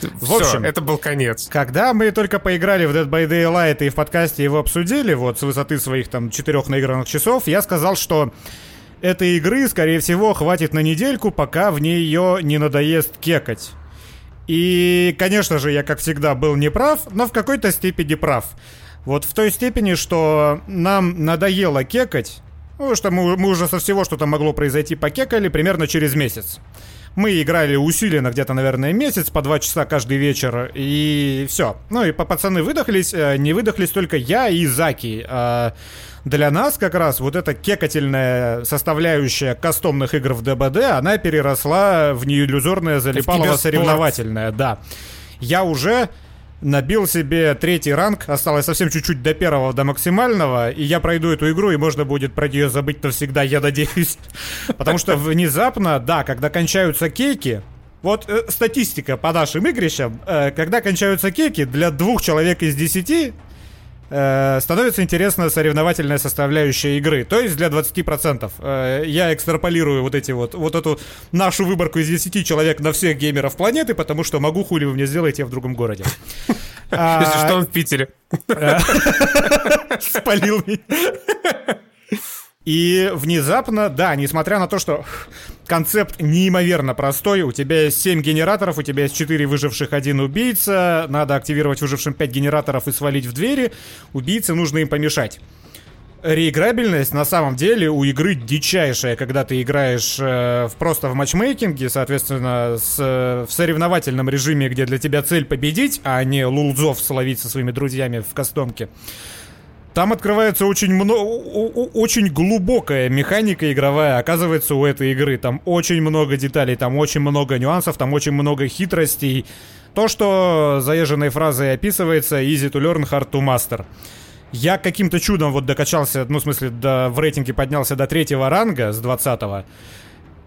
в общем, это был конец. Когда мы только поиграли в Dead by Daylight и в подкасте его обсудили, вот с высоты своих там 4 наигранных часов, я сказал, что этой игры, скорее всего, хватит на недельку, пока в нее не надоест кекать. И, конечно же, я, как всегда, был неправ, но в какой-то степени прав. Вот в той степени, что нам надоело кекать, ну, что мы уже со всего, что там могло произойти, покекали примерно через месяц. Мы играли усиленно где-то, наверное, месяц, по 2 часа каждый вечер, и все. Ну и пацаны выдохлись, не выдохлись только я и Заки. Для нас как раз вот эта кекательная составляющая кастомных игр в ДБД, она переросла в неиллюзорное залипалово-соревновательное. Да. Я уже набил себе 3-й ранг, осталось совсем чуть-чуть до 1-го, до максимального, и я пройду эту игру, и можно будет про нее забыть навсегда, я надеюсь. Потому что внезапно, да, когда кончаются кейки, вот статистика по нашим игрищам, когда кончаются кейки, для 2 человек из 10 становится интересна соревновательная составляющая игры, то есть для 20%. Я экстраполирую вот эту нашу выборку из 10 человек на всех геймеров планеты, потому что могу, хули вы мне сделаете, я в другом городе. Если что, он в Питере. Спалил меня. И внезапно, да, несмотря на то, что концепт неимоверно простой, у тебя есть 7 генераторов, у тебя есть 4 выживших, 1 убийца, надо активировать выжившим 5 генераторов и свалить в двери, убийце нужно им помешать. Реиграбельность на самом деле у игры дичайшая, когда ты играешь просто в матчмейкинге, соответственно, в соревновательном режиме, где для тебя цель победить, а не лулзов словить со своими друзьями в кастомке. Там открывается очень глубокая механика игровая, оказывается, у этой игры. Там очень много деталей, там очень много нюансов, там очень много хитростей. То, что заезженной фразой описывается, easy to learn, hard to master. Я каким-то чудом вот докачался, ну, в смысле, в рейтинге поднялся до 3-го ранга с 20-го.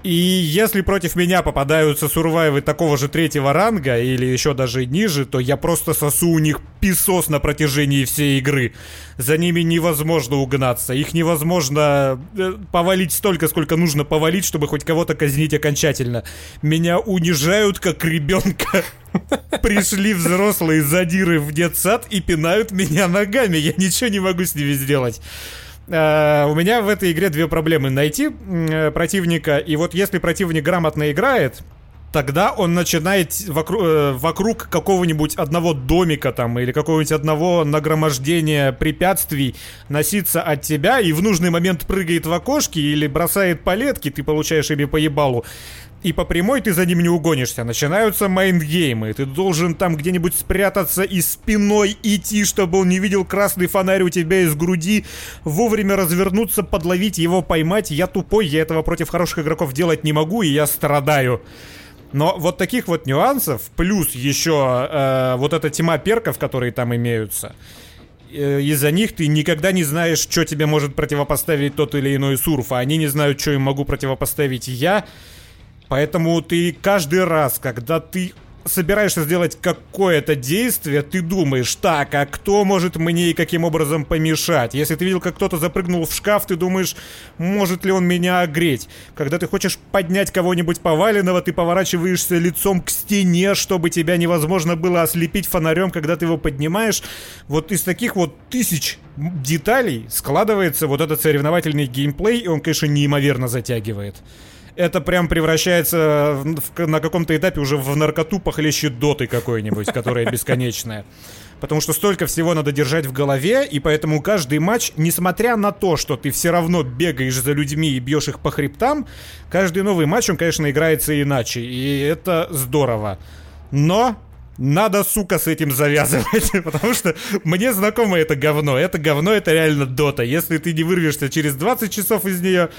И если против меня попадаются сурвайвы такого же 3-го ранга или еще даже ниже, то я просто сосу у них песос на протяжении всей игры. За ними невозможно угнаться, их невозможно повалить столько, сколько нужно повалить, чтобы хоть кого-то казнить окончательно. Меня унижают как ребенка. Пришли взрослые задиры в детсад и пинают меня ногами, я ничего не могу с ними сделать. У меня в этой игре 2 проблемы. Найти противника, и вот если противник грамотно играет, тогда он начинает вокруг какого-нибудь одного домика там или какого-нибудь одного нагромождения препятствий носиться от тебя и в нужный момент прыгает в окошки или бросает палетки, ты получаешь ими по ебалу. И по прямой ты за ним не угонишься. Начинаются майндгеймы. Ты должен там где-нибудь спрятаться и спиной идти, чтобы он не видел красный фонарь у тебя из груди. Вовремя развернуться, подловить его, поймать. Я тупой, я этого против хороших игроков делать не могу, и я страдаю. Но вот таких вот нюансов, плюс еще вот эта тьма перков, которые там имеются, из-за них ты никогда не знаешь, что тебе может противопоставить тот или иной сурф, а они не знают, что им могу противопоставить я. Поэтому ты каждый раз, когда ты собираешься сделать какое-то действие, ты думаешь, так, а кто может мне и каким образом помешать? Если ты видел, как кто-то запрыгнул в шкаф, ты думаешь, может ли он меня огреть? Когда ты хочешь поднять кого-нибудь поваленного, ты поворачиваешься лицом к стене, чтобы тебя невозможно было ослепить фонарем, когда ты его поднимаешь. Вот из таких вот тысяч деталей складывается вот этот соревновательный геймплей, и он, конечно, неимоверно затягивает. Это прям превращается на каком-то этапе уже в наркоту похлеще доты какой-нибудь, которая бесконечная. Потому что столько всего надо держать в голове, и поэтому каждый матч, несмотря на то, что ты все равно бегаешь за людьми и бьешь их по хребтам, каждый новый матч, он, конечно, играется иначе, и это здорово. Но надо, сука, с этим завязывать, потому что мне знакомо это говно. Это говно, это реально дота. Если ты не вырвешься через 20 часов из нее...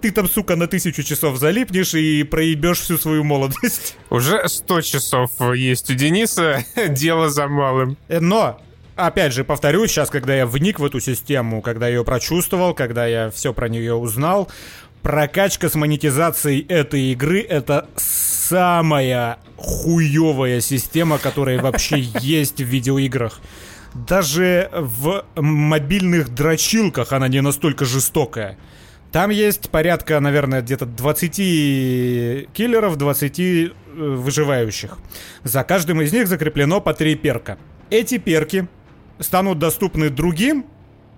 Ты там, сука, на 1000 часов залипнешь и проебешь всю свою молодость. Уже 100 часов есть у Дениса, дело за малым. Но, опять же, повторю, сейчас, когда я вник в эту систему, когда я ее прочувствовал, когда я все про нее узнал, прокачка с монетизацией этой игры — это самая хуевая система, которая вообще есть в видеоиграх. Даже в мобильных дрочилках она не настолько жестокая. Там есть порядка, наверное, где-то 20 киллеров, 20 выживающих. За каждым из них закреплено по 3 перка. Эти перки станут доступны другим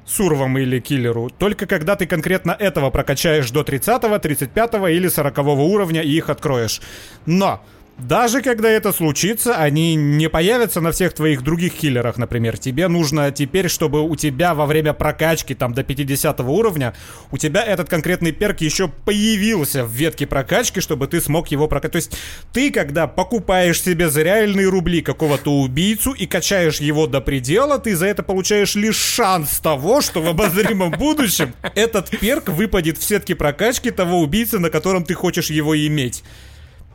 сурвам или киллеру только когда ты конкретно этого прокачаешь до 30-го, 35-го или 40-го уровня и их откроешь. Но даже когда это случится, они не появятся на всех твоих других киллерах, например. Тебе нужно теперь, чтобы у тебя во время прокачки там до 50 уровня у тебя этот конкретный перк еще появился в ветке прокачки, чтобы ты смог его прокачать. То есть ты, когда покупаешь себе за реальные рубли какого-то убийцу и качаешь его до предела, ты за это получаешь лишь шанс того, что в обозримом будущем этот перк выпадет в сетке прокачки того убийцы, на котором ты хочешь его иметь.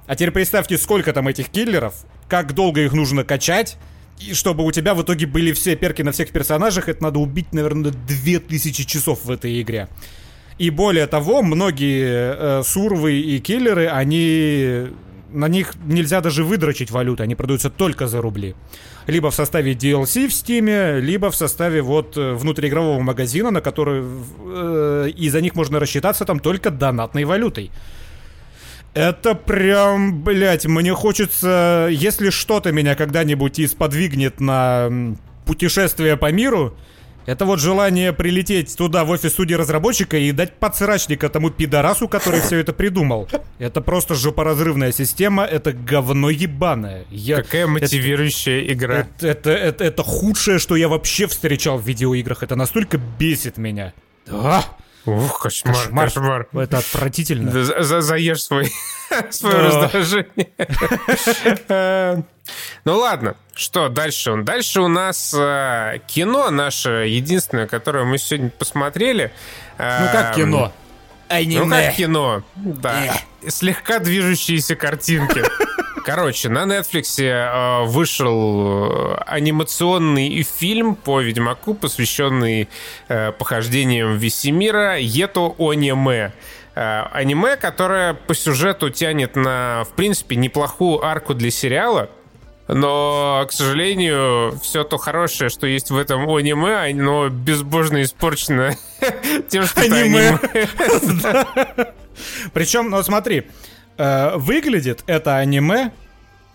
А теперь представьте, сколько там этих киллеров, как долго их нужно качать, и чтобы у тебя в итоге были все перки на всех персонажах, это надо убить, наверное, 2000 часов в этой игре. И более того, многие сурвы и киллеры, они... На них нельзя даже выдрочить валюты, они продаются только за рубли. Либо в составе DLC в Steam, либо в составе вот внутриигрового магазина, на который... И за них можно рассчитаться там только донатной валютой. Это прям, блять, мне хочется... Если что-то меня когда-нибудь и сподвигнет на путешествие по миру, это вот желание прилететь туда, в офис студии-разработчика, и дать подсрачника тому пидорасу, который все это придумал. Это просто жопоразрывная система, это говно ебаное. Какая мотивирующая игра. Это худшее, что я вообще встречал в видеоиграх. Это настолько бесит меня. Да. Ух, кошмар. Это отвратительно. Заешь свое раздражение. Ну ладно, что дальше? Дальше у нас кино наше единственное, которое мы сегодня посмотрели. Ну как кино? Аниме. Ну как кино, да. Слегка движущиеся картинки. Короче, на Netflix вышел анимационный фильм по Ведьмаку, посвященный похождениям Весемира Ето Ониме. Аниме, которое по сюжету тянет на, в принципе, неплохую арку для сериала. Но, к сожалению, все то хорошее, что есть в этом аниме, оно безбожно испорчено тем, что это аниме. Причем, ну смотри... Выглядит это аниме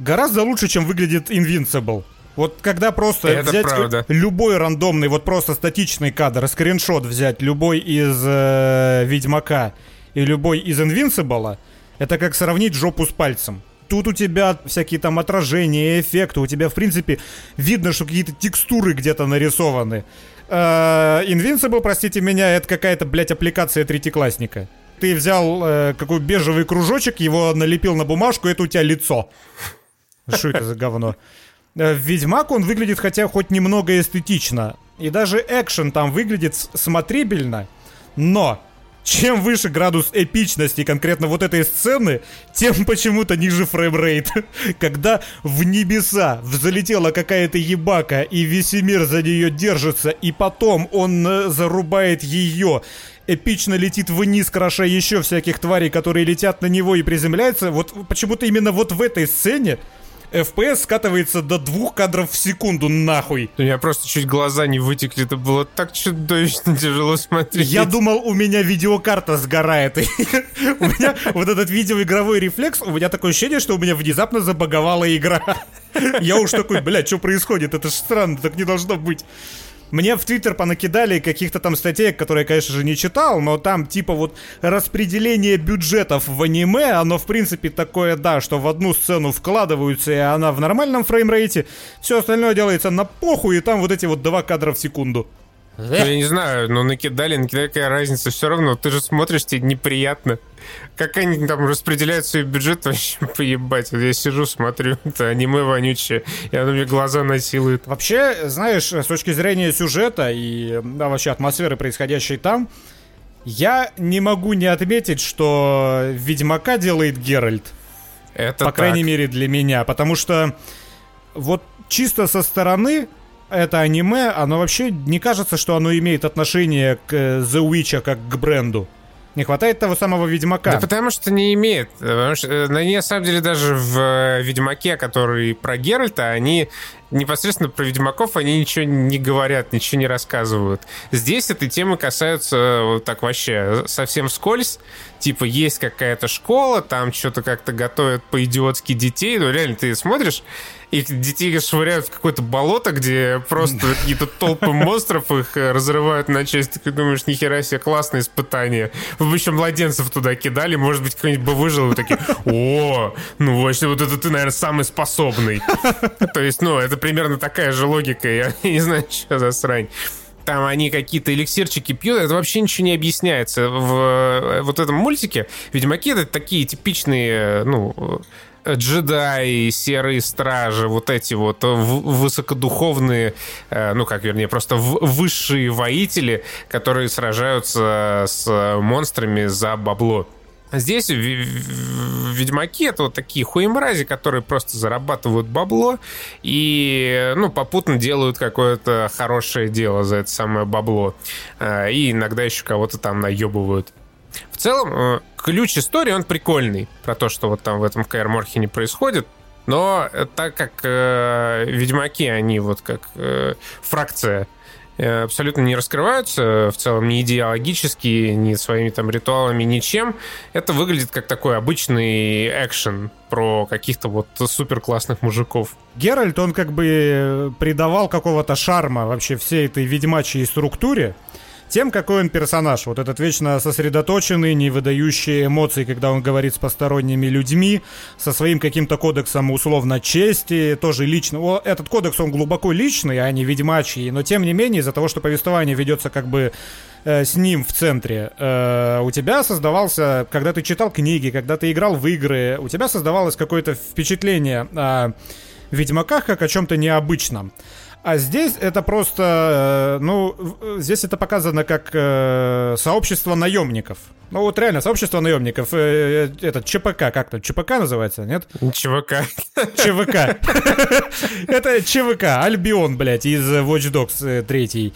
гораздо лучше, чем выглядит Invincible. Вот когда просто это взять любой рандомный, вот просто статичный кадр, скриншот взять любой из Ведьмака и любой из Invincible, это как сравнить жопу с пальцем. Тут у тебя всякие там отражения, эффекты. У тебя, в принципе, видно, что какие-то текстуры где-то нарисованы. Invincible, простите меня, это какая-то, блядь, аппликация третьеклассника. Ты взял какой бежевый кружочек, его налепил на бумажку, это у тебя лицо. Что это за говно? Ведьмак, он выглядит хотя хоть немного эстетично. И даже экшен там выглядит смотрибельно. Но чем выше градус эпичности конкретно вот этой сцены, тем почему-то ниже фреймрейт. Когда в небеса взлетела какая-то ебака, и Весемир за нее держится, и потом он зарубает ее, эпично летит вниз, кроша еще всяких тварей, которые летят на него и приземляются. Вот почему-то именно вот в этой сцене FPS скатывается до 2 кадров в секунду, нахуй. У меня просто чуть глаза не вытекли, это было так чудовищно тяжело смотреть. Я думал, у меня видеокарта сгорает. У меня вот этот видеоигровой рефлекс, у меня такое ощущение, что у меня внезапно забаговала игра. Я уж такой, блядь, что происходит? Это ж странно, так не должно быть. Мне в Твиттер понакидали каких-то там статей, которые я, конечно же, не читал, но там типа вот распределение бюджетов в аниме, оно в принципе такое, да, что в одну сцену вкладываются, и она в нормальном фреймрейте, все остальное делается на похуй, и там вот эти вот 2 кадра в секунду. Ну, я не знаю, но накидали, какая разница, все равно, ты же смотришь, тебе неприятно. Как они там распределяют свой бюджет, вообще поебать. Вот я сижу, смотрю, это аниме вонючее, и оно мне глаза насилует. Вообще, знаешь, с точки зрения сюжета и да, вообще атмосферы, происходящей там, я не могу не отметить, что Ведьмака делает Геральт. Это по крайней мере для меня, потому что вот чисто со стороны это аниме, оно вообще не кажется, что оно имеет отношение к The Witcher как к бренду. Не хватает того самого Ведьмака. Да потому что не имеет. Потому что, на самом деле, даже в Ведьмаке, который про Геральта, они непосредственно про Ведьмаков, они ничего не говорят, ничего не рассказывают. Здесь этой темы касаются вот так вообще совсем вскользь. Типа есть какая-то школа, там что-то как-то готовят по-идиотски детей. Ну реально, ты смотришь, их детей швыряют в какое-то болото, где просто какие-то толпы монстров их разрывают на части. Ты думаешь, нихера себе, классное испытание. Вы бы еще младенцев туда кидали, может быть, кто-нибудь бы выжил, и вы такие: о, ну вообще, вот это ты, наверное, самый способный. То есть, ну, это примерно такая же логика, я не знаю, что за срань. Там они какие-то эликсирчики пьют, это вообще ничего не объясняется. В вот этом мультике Ведьмаки — это такие типичные, ну, джедаи, серые стражи, вот эти вот высокодуховные, просто высшие воители, которые сражаются с монстрами за бабло. Здесь ведьмаки — это вот такие хуемрази, которые просто зарабатывают бабло и, ну, попутно делают какое-то хорошее дело за это самое бабло. И иногда еще кого-то там наебывают. В целом, ключ истории, он прикольный, про то, что вот там в этом Каэр Морхене происходит. Но так как ведьмаки, они вот как фракция, абсолютно не раскрываются, в целом ни идеологически, ни своими там ритуалами, ничем. Это выглядит как такой обычный экшен про каких-то вот супер классных мужиков. Геральт, он как бы придавал какого-то шарма вообще всей этой ведьмачьей структуре тем, какой он персонаж. Вот этот вечно сосредоточенный, не выдающий эмоций, когда он говорит с посторонними людьми, со своим каким-то кодексом, условно, чести, тоже лично. Этот кодекс, он глубоко личный, а не ведьмачий, но тем не менее, из-за того, что повествование ведется как бы с ним в центре, у тебя создавался, когда ты читал книги, когда ты играл в игры, у тебя создавалось какое-то впечатление о ведьмаках как о чем-то необычном. А здесь это просто, здесь это показано как сообщество наемников. Ну вот реально, сообщество наемников. Это ЧПК, как там? ЧПК называется, нет? ЧВК. Это ЧВК, Альбион, блядь, из Watch Dogs 3.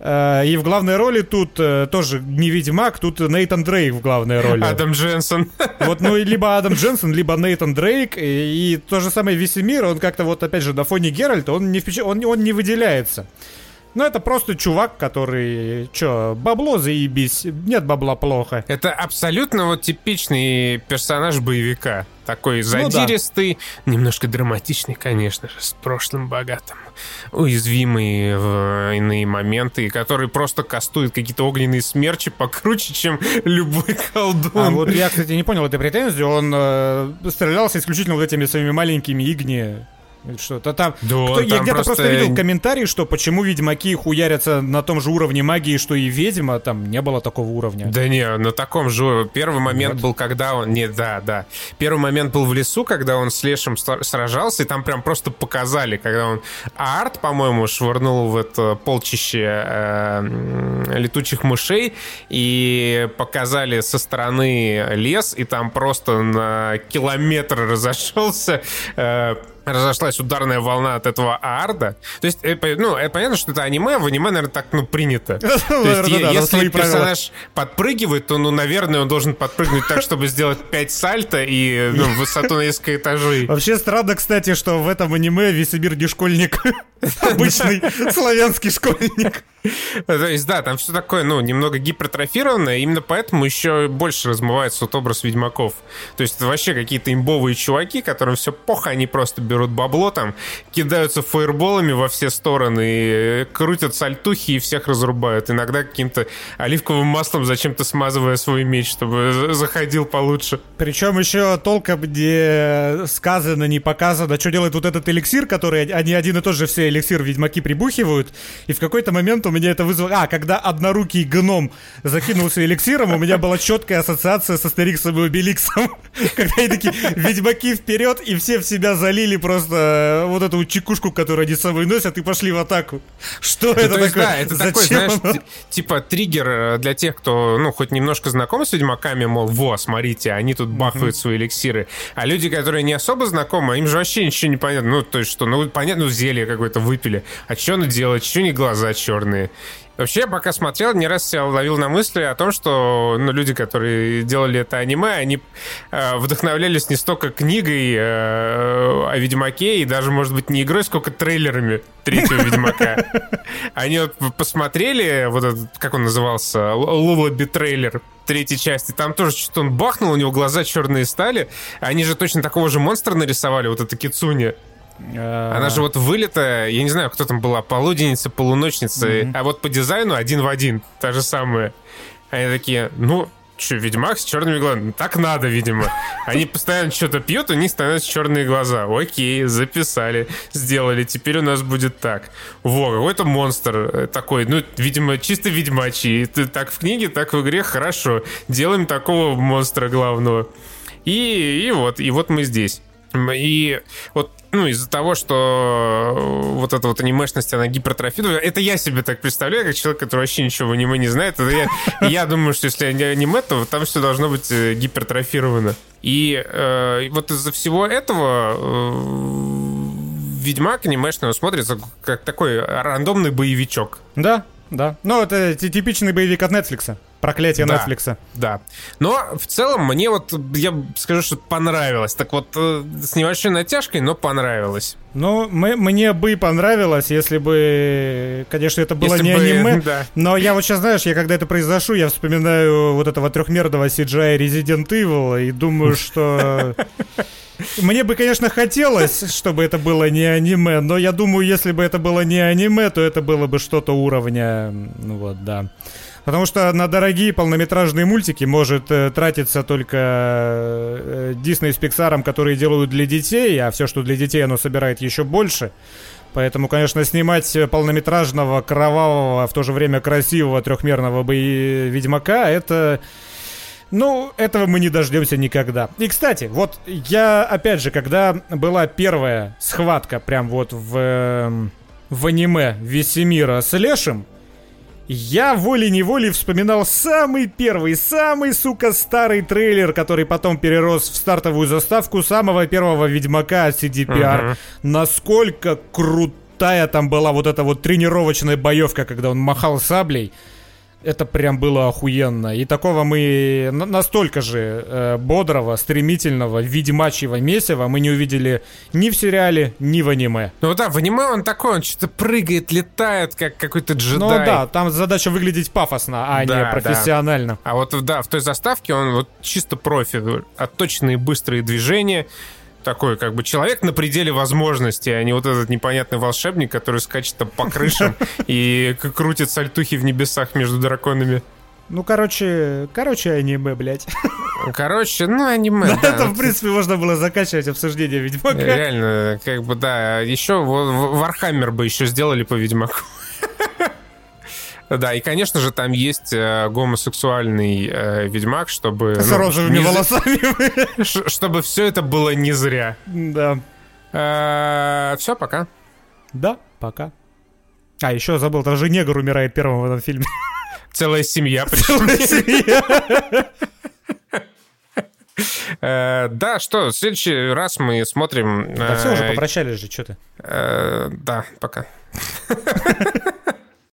И в главной роли тут тоже не Ведьмак, тут Нейтан Дрейк в главной роли. Адам Дженсон. Вот, либо Адам Дженсон, либо Нейтан Дрейк. И то же самое Весемир, он как-то вот, опять же, на фоне Геральта, он не выделяется. Ну, это просто чувак, который... Чё, бабло заебись? Нет, бабла плохо. Это абсолютно вот типичный персонаж боевика. Такой задиристый, ну, да, немножко драматичный, конечно же, с прошлым богатым. Уязвимый в иные моменты, который просто кастует какие-то огненные смерчи покруче, чем любой колдун. А вот я, кстати, не понял этой претензии. Он стрелялся исключительно вот этими своими маленькими игни... Что-то там. Да, кто, там я где-то просто видел комментарий, что почему ведьмаки хуярятся на том же уровне магии, что и ведьма, там не было такого уровня. Да не, на таком же. Первый момент был, когда он... Не, да. Первый момент был в лесу, когда он с лешим сражался, и там прям просто показали, когда он... Арт, по-моему, швырнул в это полчище летучих мышей, и показали со стороны лес, и там просто на километр разошелся... разошлась ударная волна от этого Аарда. То есть, ну, это понятно, что это аниме, в аниме, наверное, так, ну, принято. То есть, если персонаж подпрыгивает, то, ну, наверное, он должен подпрыгнуть так, чтобы сделать 5 сальто и высоту на несколько этажей. Вообще странно, кстати, что в этом аниме Весемир не школьник, обычный славянский школьник. То есть, да, там все такое, ну, немного гипертрофированное, именно поэтому еще больше размывается вот образ ведьмаков. То есть, это вообще какие-то имбовые чуваки, которым все похуй, они просто берут бабло там, кидаются фаерболами во все стороны, и крутят сальтухи и всех разрубают. Иногда каким-то оливковым маслом зачем-то смазывая свой меч, чтобы заходил получше. Причем еще толком не сказано, не показано, что делает вот этот эликсир, который они один и тот же все эликсир ведьмаки прибухивают, и в какой-то момент у меня это вызвало... А, когда однорукий гном закинулся эликсиром, у меня была четкая ассоциация с Астериксом и Обеликсом. Когда они такие, ведьмаки вперед, и все в себя залили просто вот эту чекушку, которую они с собой носят, и пошли в атаку. Что это такое? Да, это такой, знаешь, типа триггер для тех, кто, ну, хоть немножко знаком с ведьмаками, мол, во, смотрите, они тут бахают свои эликсиры. А люди, которые не особо знакомы, им же вообще ничего не понятно. Ну, то есть что, ну, понятно, зелье какое-то выпили. А что оно делает? Чего не глаза черные? Вообще, я пока смотрел, не раз себя ловил на мысли о том, что, ну, люди, которые делали это аниме, они вдохновлялись не столько книгой о Ведьмаке и даже, может быть, не игрой, сколько трейлерами третьего Ведьмака. Они вот посмотрели, вот этот, как он назывался, Лулаби-трейлер третьей части, там тоже что-то он бахнул, у него глаза черные стали. Они же точно такого же монстра нарисовали, вот это Кицуне. Она же вот вылитая, я не знаю, кто там была, полуденница, полуночница, а вот по дизайну один в один, та же самая. Они такие, ну, что, ведьмак с черными глазами, так надо, видимо. Они постоянно что-то пьют, у них становятся черные глаза. Окей, записали, сделали, теперь у нас будет так. Во, какой-то монстр такой, ну, видимо, чисто ведьмачий. Так в книге, так в игре, хорошо. Делаем такого монстра главного. И вот мы здесь. И вот, ну, из-за того, что вот эта вот анимешность, она гипертрофирована, это я себе так представляю, как человек, который вообще ничего в аниме не знает, это я думаю, что если аниме, то там все должно быть гипертрофировано. И вот из-за всего этого Ведьмак анимешный смотрится как такой рандомный боевичок. Да, ну это типичный боевик от Netflix. Проклятие Netflix. Да. Но в целом мне вот, я скажу, что понравилось. Так вот, с небольшой натяжкой, но понравилось. Ну, мне бы понравилось, если бы, конечно, это было если не бы, аниме, да. Но я вот сейчас, знаешь, я когда это произошло, я вспоминаю вот этого трехмерного CGI Resident Evil и думаю, что... Мне бы, конечно, хотелось, чтобы это было не аниме, но я думаю, если бы это было не аниме, то это было бы что-то уровня... Вот, да. Потому что на дорогие полнометражные мультики может тратиться только Disney с Pixar, которые делают для детей, а все, что для детей, оно собирает еще больше. Поэтому, конечно, снимать полнометражного, кровавого, в то же время красивого трехмерного ведьмака, это... Ну, этого мы не дождемся никогда. И, кстати, вот я, опять же, когда была первая схватка прям вот в аниме Весемира с Лешим, я волей-неволей вспоминал самый первый, самый, сука, старый трейлер, который потом перерос в стартовую заставку самого первого Ведьмака от CDPR. Насколько крутая там была вот эта вот тренировочная боевка, когда он махал саблей. Это прям было охуенно. И такого мы настолько же бодрого, стремительного, ведьмачьего месива мы не увидели ни в сериале, ни в аниме. Ну да, в аниме он такой, он что-то прыгает, летает, как какой-то джедай. Ну да, там задача выглядеть пафосно, а да, не профессионально. Да. А вот да, в той заставке он вот чисто профи, отточенные быстрые движения. Такой, как бы, человек на пределе возможностей, а не вот этот непонятный волшебник, который скачет там по крышам и крутит сальтухи в небесах между драконами. Ну, короче, аниме, блядь. Аниме, да. Это, в принципе, можно было закачивать обсуждение Ведьмака. Реально, как бы, да. Еще Вархаммер бы еще сделали по Ведьмаку. Да, и, конечно же, там есть гомосексуальный ведьмак, чтобы... С розовыми волосами. Чтобы все это было не зря. Да. Все, пока. Да, пока. А, еще забыл, там же негр умирает первым в этом фильме. Целая семья пришла. Целая семья. Да, что, в следующий раз мы смотрим... Да все, уже попрощались же, что ты. Да, пока.